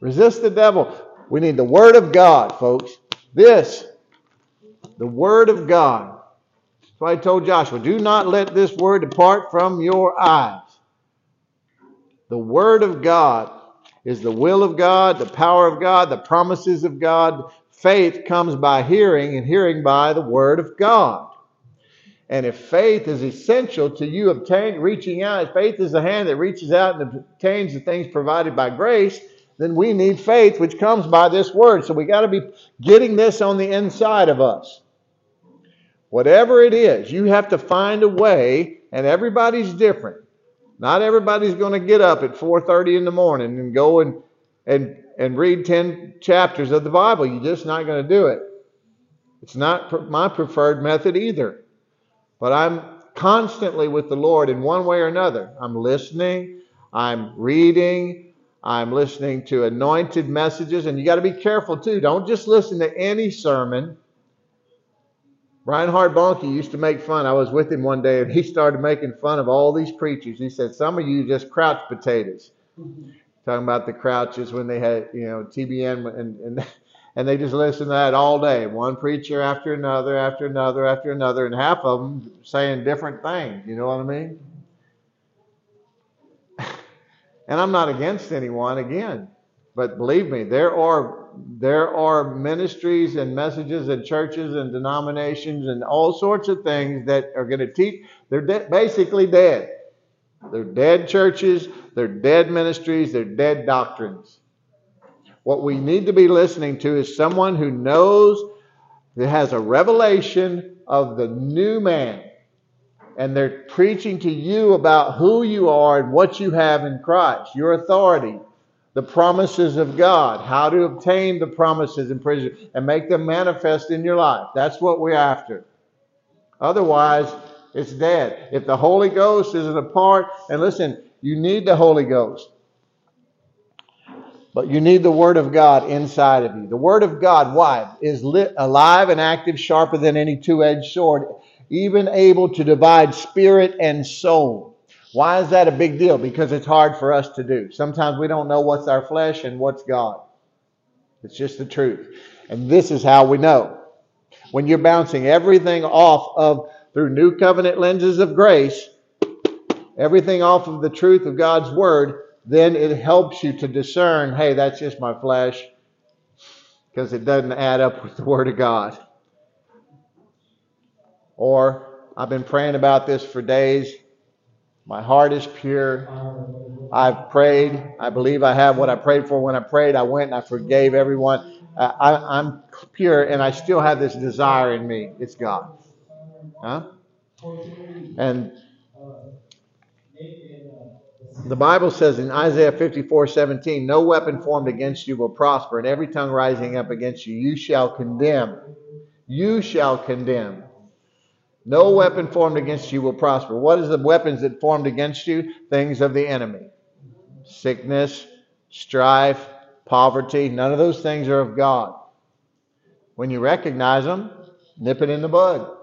Resist the devil. We need the Word of God, folks. This, the Word of God. So I told Joshua, do not let this Word depart from your eyes. The Word of God is the will of God, the power of God, the promises of God. Faith comes by hearing, and hearing by the Word of God. And if faith is essential to you obtaining, reaching out, faith is the hand that reaches out and obtains the things provided by grace, then we need faith, which comes by this Word. So we got to be getting this on the inside of us. Whatever it is, you have to find a way, and everybody's different. Not everybody's going to get up at four thirty in the morning and go and and and read ten chapters of the Bible. You're just not going to do it. It's not my preferred method either. But I'm constantly with the Lord in one way or another. I'm listening. I'm reading. I'm listening to anointed messages. And you got to be careful too. Don't just listen to any sermon. Reinhard Bonnke used to make fun. I was with him one day and he started making fun of all these preachers. He said, some of you just crouch potatoes. Talking about the Crouches when they had, you know, T B N and, and and they just listened to that all day. One preacher after another, after another, after another, and half of them saying different things. You know what I mean? And I'm not against anyone, again. But believe me, there are there are ministries and messages and churches and denominations and all sorts of things that are going to teach. They're de- basically dead. They're dead churches, they're dead ministries, they're dead doctrines. What we need to be listening to is someone who knows, that has a revelation of the new man. And they're preaching to you about who you are and what you have in Christ, your authority, the promises of God, how to obtain the promises and prison and make them manifest in your life. That's what we're after. Otherwise, it's dead. If the Holy Ghost isn't a part, and listen, you need the Holy Ghost. But you need the Word of God inside of you. The Word of God, why? Is lit, alive and active, sharper than any two-edged sword, even able to divide spirit and soul. Why is that a big deal? Because it's hard for us to do. Sometimes we don't know what's our flesh and what's God. It's just the truth. And this is how we know. When you're bouncing everything off of through new covenant lenses of grace, everything off of the truth of God's Word, then it helps you to discern, hey, that's just my flesh, because it doesn't add up with the Word of God. Or, I've been praying about this for days. My heart is pure. I've prayed. I believe I have what I prayed for. When I prayed, I went and I forgave everyone. Uh, I, I'm pure and I still have this desire in me. It's God. Huh? And the Bible says in Isaiah fifty-four seventeen, no weapon formed against you will prosper, and every tongue rising up against you, you shall condemn. You shall condemn. No weapon formed against you will prosper. What is the weapons that formed against you? Things of the enemy. Sickness, strife, poverty. None of those things are of God. When you recognize them, nip it in the bud.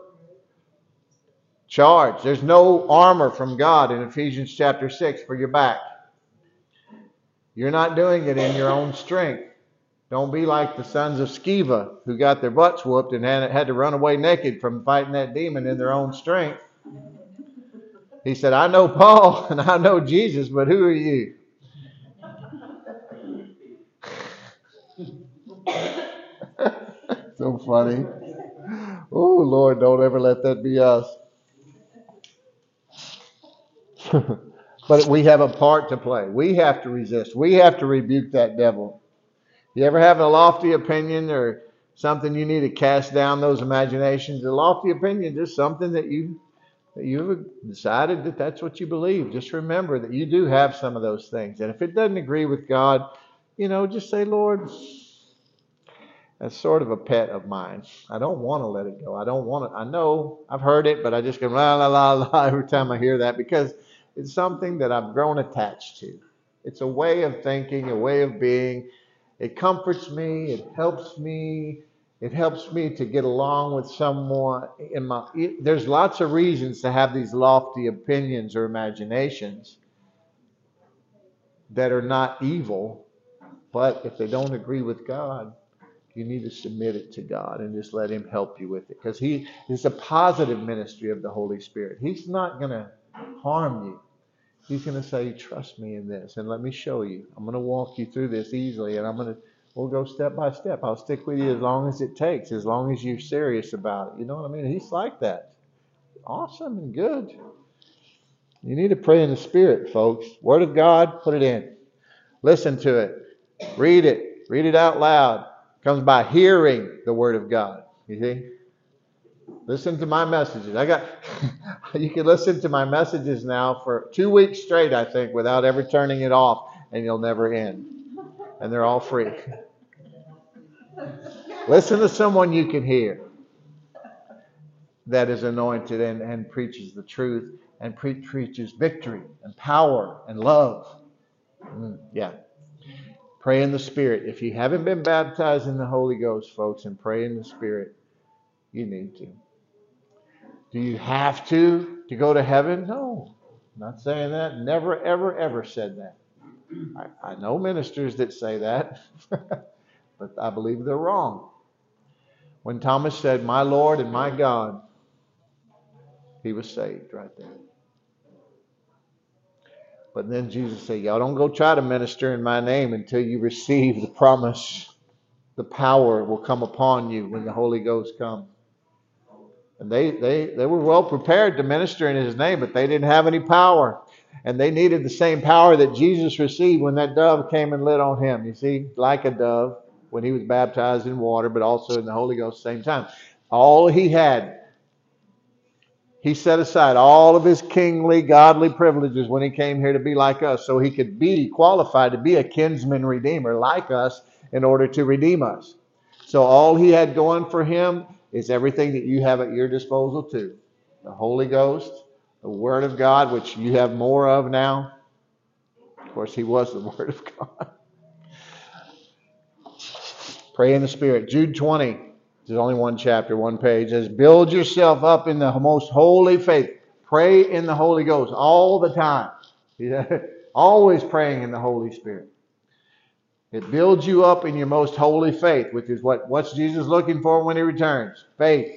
Charge. There's no armor from God in Ephesians chapter six for your back. You're not doing it in your own strength. Don't be like the sons of Sceva who got their butts whooped and had to run away naked from fighting that demon in their own strength. He said, I know Paul and I know Jesus, but who are you? So funny. Oh, Lord, don't ever let that be us. But we have a part to play. We have to resist. We have to rebuke that devil. You ever have a lofty opinion or something you need to cast down those imaginations? A lofty opinion is just something that you that you've decided that that's what you believe. Just remember that you do have some of those things. And if it doesn't agree with God, you know, just say, Lord, that's sort of a pet of mine. I don't want to let it go. I don't want to. I know I've heard it, but I just go la la la la every time I hear that because It's something that I've grown attached to. It's a way of thinking, a way of being. It comforts me. It helps me. It helps me to get along with someone. In my, it, there's lots of reasons to have these lofty opinions or imaginations that are not evil, but if they don't agree with God, you need to submit it to God and just let him help you with it, because he is a positive ministry of the Holy Spirit. He's not going to harm you. He's going to say, trust me in this and let me show you. I'm going to walk you through this easily, and I'm going to We'll go step by step. I'll stick with you as long as it takes, as long as you're serious about it. You know what I mean? He's like that. Awesome and good. You need to pray in the Spirit, folks. Word of God, put it in. Listen to it. Read it. Read it out loud. It comes by hearing the Word of God. You see? Listen to my messages. I got. You can listen to my messages now for two weeks straight, I think, without ever turning it off, and you'll never end. And they're all free. Listen to someone you can hear that is anointed and, and preaches the truth and pre- preaches victory and power and love. Mm, yeah. Pray in the Spirit. If you haven't been baptized in the Holy Ghost, folks, and pray in the Spirit, you need to. Do you have to to go to heaven? No. I'm not saying that. Never, ever, ever said that. I, I know ministers that say that, but I believe they're wrong. When Thomas said, my Lord and my God, he was saved right there. But then Jesus said, y'all don't go try to minister in my name until you receive the promise. The power will come upon you when the Holy Ghost comes. And they, they, they were well prepared to minister in his name, but they didn't have any power. And they needed the same power that Jesus received when that dove came and lit on him. You see, like a dove when he was baptized in water, but also in the Holy Ghost at the same time. All he had, he set aside all of his kingly, godly privileges when he came here to be like us, so he could be qualified to be a kinsman redeemer like us in order to redeem us. So all he had going for him is everything that you have at your disposal too. The Holy Ghost, the Word of God, which you have more of now. Of course, he was the Word of God. Pray in the Spirit. Jude twenty. There's only one chapter, one page. It says, build yourself up in the most holy faith. Pray in the Holy Ghost all the time. Always praying in the Holy Spirit. It builds you up in your most holy faith, which is what, what's Jesus looking for when he returns? Faith.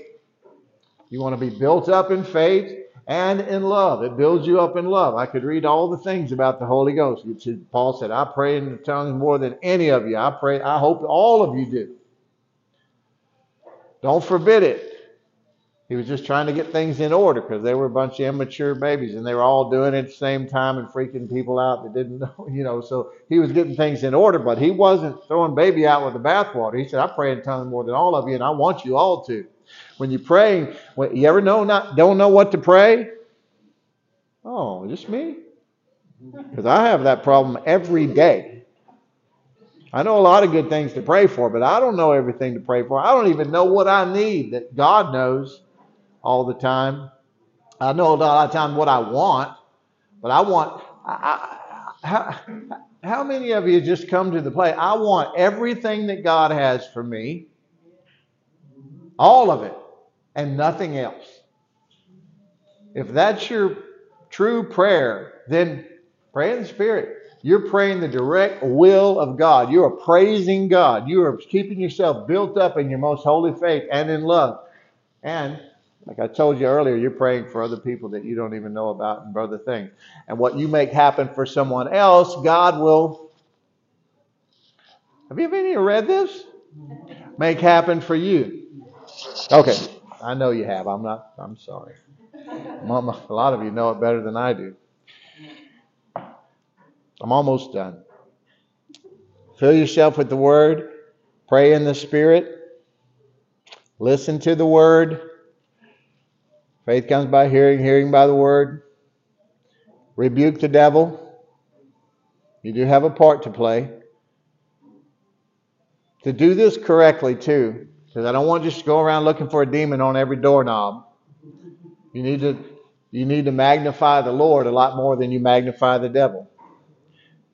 You want to be built up in faith. And in love. It builds you up in love. I could read all the things about the Holy Ghost. Paul said, I pray in the tongues more than any of you. I pray, I hope all of you do. Don't forbid it. He was just trying to get things in order because they were a bunch of immature babies and they were all doing it at the same time and freaking people out that didn't know, you know. So he was getting things in order, but he wasn't throwing baby out with the bathwater. He said, I pray in tongues more than all of you, and I want you all to. When you pray, when, you ever know not don't know what to pray? Oh, just me? Because I have that problem every day. I know a lot of good things to pray for, but I don't know everything to pray for. I don't even know what I need that God knows all the time. I know a lot of time what I want, but I want... I, I, how, how many of you just come to the plate? I want everything that God has for me. All of it and nothing else. If that's your true prayer, then pray in the Spirit. You're praying the direct will of God. You are praising God. You are keeping yourself built up in your most holy faith and in love. And like I told you earlier, you're praying for other people that you don't even know about and for other things. And what you make happen for someone else, God will... Have you ever read this? Make happen for you. Okay, I know you have. I'm not, I'm sorry. Mama, a lot of you know it better than I do. I'm almost done. Fill yourself with the Word. Pray in the Spirit. Listen to the Word. Faith comes by hearing, hearing by the Word. Rebuke the devil. You do have a part to play. To do this correctly, too. Because I don't want you just to go around looking for a demon on every doorknob. You need to You need to magnify the Lord a lot more than you magnify the devil,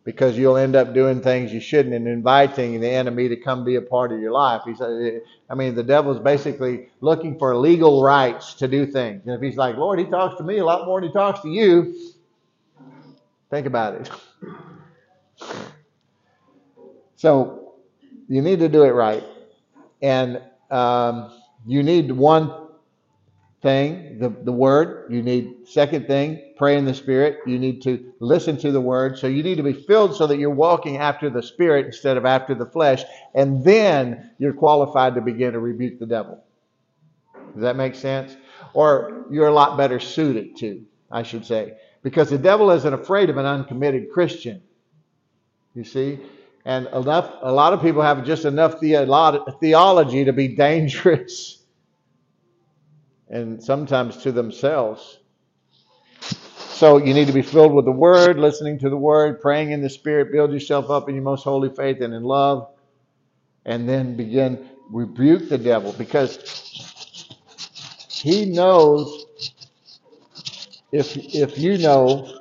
because you'll end up doing things you shouldn't and inviting the enemy to come be a part of your life. He's, I mean, the devil's basically looking for legal rights to do things. And if he's like, Lord, he talks to me a lot more than he talks to you, think about it. So you need to do it right. And um, you need one thing, the, the word. You need second thing, pray in the Spirit. You need to listen to the word. So you need to be filled so that you're walking after the Spirit instead of after the flesh. And then you're qualified to begin to rebuke the devil. Does that make sense? Or you're a lot better suited to, I should say. Because the devil isn't afraid of an uncommitted Christian. You see? And enough, a lot of people have just enough theolo- theology to be dangerous. And sometimes to themselves. So you need to be filled with the Word, listening to the Word, praying in the Spirit, build yourself up in your most holy faith and in love. And then begin, rebuke the devil. Because he knows if if you know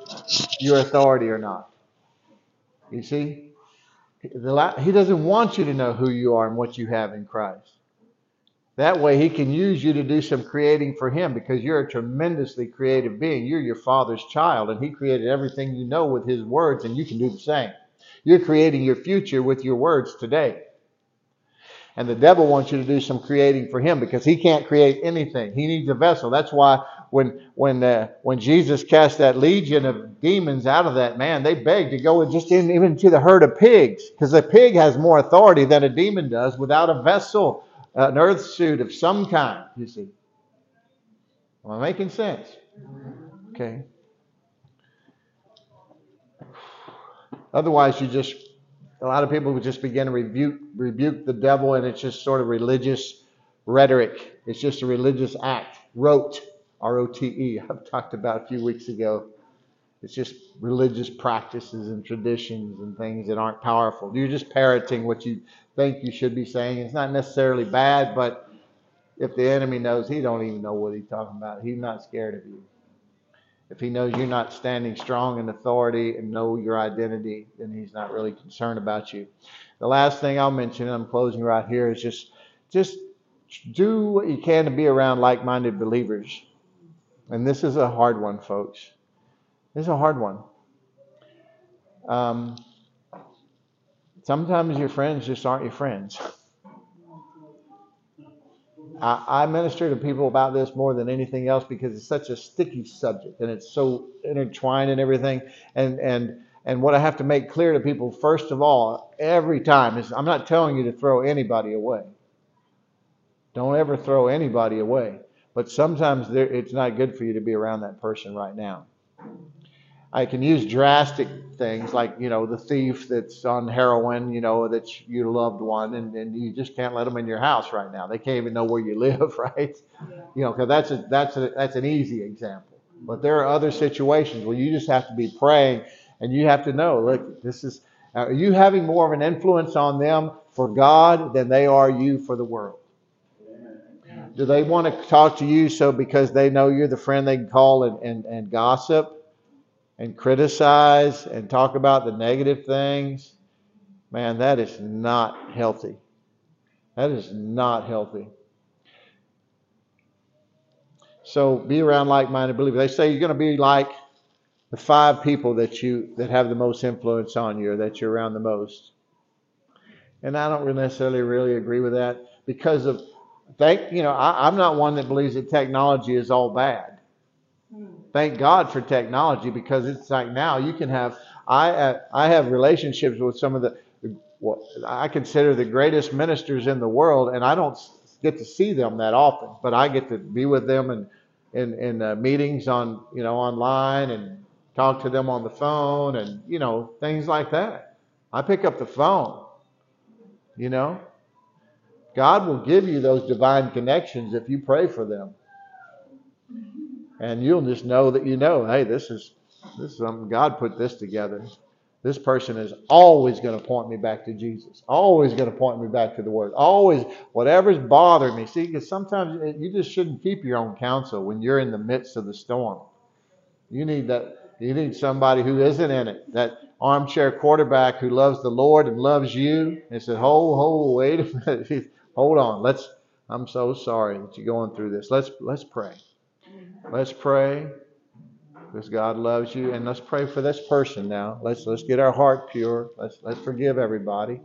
your authority or not. You see? He doesn't want you to know who you are and what you have in Christ. That way he can use you to do some creating for him, because you're a tremendously creative being. You're your Father's child, and he created everything you know with his words, and you can do the same. You're creating your future with your words today. And the devil wants you to do some creating for him, because he can't create anything. He needs a vessel. That's why when when uh, when Jesus cast that legion of demons out of that man, they begged to go just in, even to the herd of pigs, because a pig has more authority than a demon does without a vessel. An earth suit of some kind, you see. Am I making sense? Okay. Otherwise, you just, a lot of people would just begin to rebuke, rebuke the devil, and it's just sort of religious rhetoric. It's just a religious act. Rote, R O T E, I've talked about a few weeks ago. It's just religious practices and traditions and things that aren't powerful. You're just parroting what you think you should be saying. It's not necessarily bad, but if the enemy knows, he don't even know what he's talking about. He's not scared of you. If he knows you're not standing strong in authority and know your identity, then he's not really concerned about you. The last thing I'll mention, and I'm closing right here, is just, just do what you can to be around like-minded believers. And this is a hard one, folks. This is a hard one. Um, sometimes your friends just aren't your friends. I, I minister to people about this more than anything else, because it's such a sticky subject, and it's so intertwined and everything. And and and what I have to make clear to people, first of all, every time, is I'm not telling you to throw anybody away. Don't ever throw anybody away. But sometimes there, it's not good for you to be around that person right now. I can use drastic things like, you know, the thief that's on heroin, you know, that's your loved one, and, and you just can't let them in your house right now. They can't even know where you live, right? Yeah. You know, because that's a, that's a, that's an easy example. But there are other situations where you just have to be praying, and you have to know, look, this is, are you having more of an influence on them for God than they are you for the world? Yeah. Do they want to talk to you so because they know you're the friend they can call and, and, and gossip? And criticize and talk about the negative things? Man, that is not healthy. That is not healthy. So be around like-minded believers. They say you're going to be like the five people that you that have the most influence on you, or that you're around the most. And I don't necessarily really agree with that, because of thank you know I, I'm not one that believes that technology is all bad. Thank God for technology, because it's like now you can have, I I have relationships with some of the, what I consider the greatest ministers in the world, and I don't get to see them that often, but I get to be with them and in, in, in uh, meetings on, you know, online, and talk to them on the phone, and, you know, things like that. I pick up the phone, you know. God will give you those divine connections if you pray for them. And you'll just know that you know, hey, this is this is something God put this together. This person is always going to point me back to Jesus. Always going to point me back to the Word. Always, whatever's bothering me. See, because sometimes you just shouldn't keep your own counsel when you're in the midst of the storm. You need that. You need somebody who isn't in it. That armchair quarterback who loves the Lord and loves you and said, "Ho, ho, wait a minute, hold on. Let's. I'm so sorry that you're going through this. Let's let's pray. Let's pray because God loves you, and let's pray for this person now. Let's let's get our heart pure. Let's let's forgive everybody,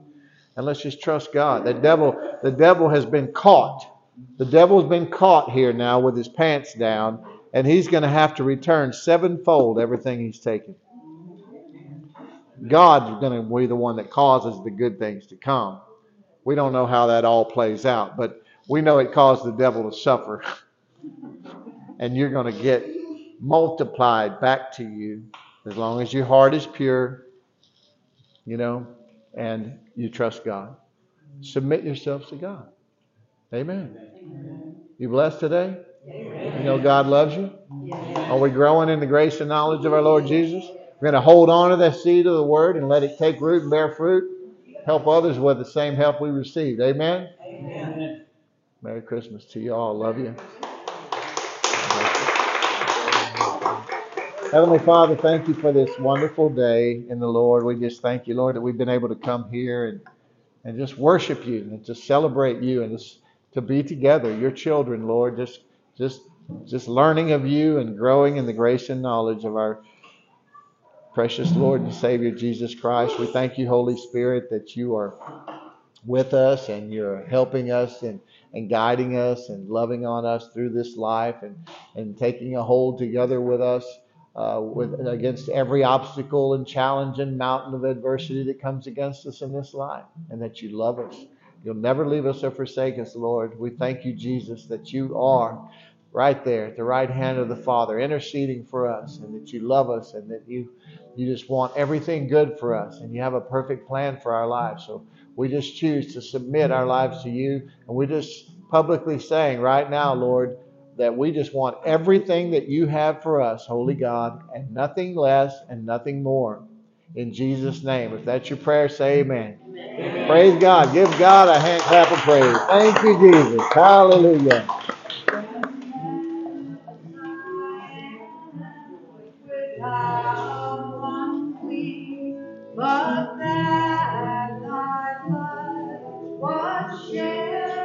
and let's just trust God. The devil, the devil has been caught. The devil's been caught here now with his pants down." And he's going to have to return sevenfold everything he's taken. God's going to be the one that causes the good things to come. We don't know how that all plays out, but we know it caused the devil to suffer. And you're going to get multiplied back to you as long as your heart is pure, you know, and you trust God. Submit yourselves to God. Amen. Amen. You blessed today? You know God loves you? Yeah. Are we growing in the grace and knowledge of our Lord Jesus? We're going to hold on to the seed of the Word and let it take root and bear fruit. Help others with the same help we received. Amen? Amen. Merry Christmas to you all. Love you. Heavenly Father, thank you for this wonderful day in the Lord. We just thank you, Lord, that we've been able to come here and, and just worship you and to celebrate you and just to be together, your children, Lord, just Just just learning of you and growing in the grace and knowledge of our precious Lord and Savior, Jesus Christ. We thank you, Holy Spirit, that you are with us and you're helping us and, and guiding us and loving on us through this life and, and taking a hold together with us uh, with against every obstacle and challenge and mountain of adversity that comes against us in this life, and that you love us. You'll never leave us or forsake us, Lord. We thank you, Jesus, that you are right there at the right hand of the Father, interceding for us, and that you love us, and that you you just want everything good for us, and you have a perfect plan for our lives. So we just choose to submit our lives to you, and we're just publicly saying right now, Lord, that we just want everything that you have for us, Holy God, and nothing less and nothing more. In Jesus' name. If that's your prayer, say amen. Amen. Praise God. Give God a hand clap of praise. Thank you, Jesus. Hallelujah. Hallelujah.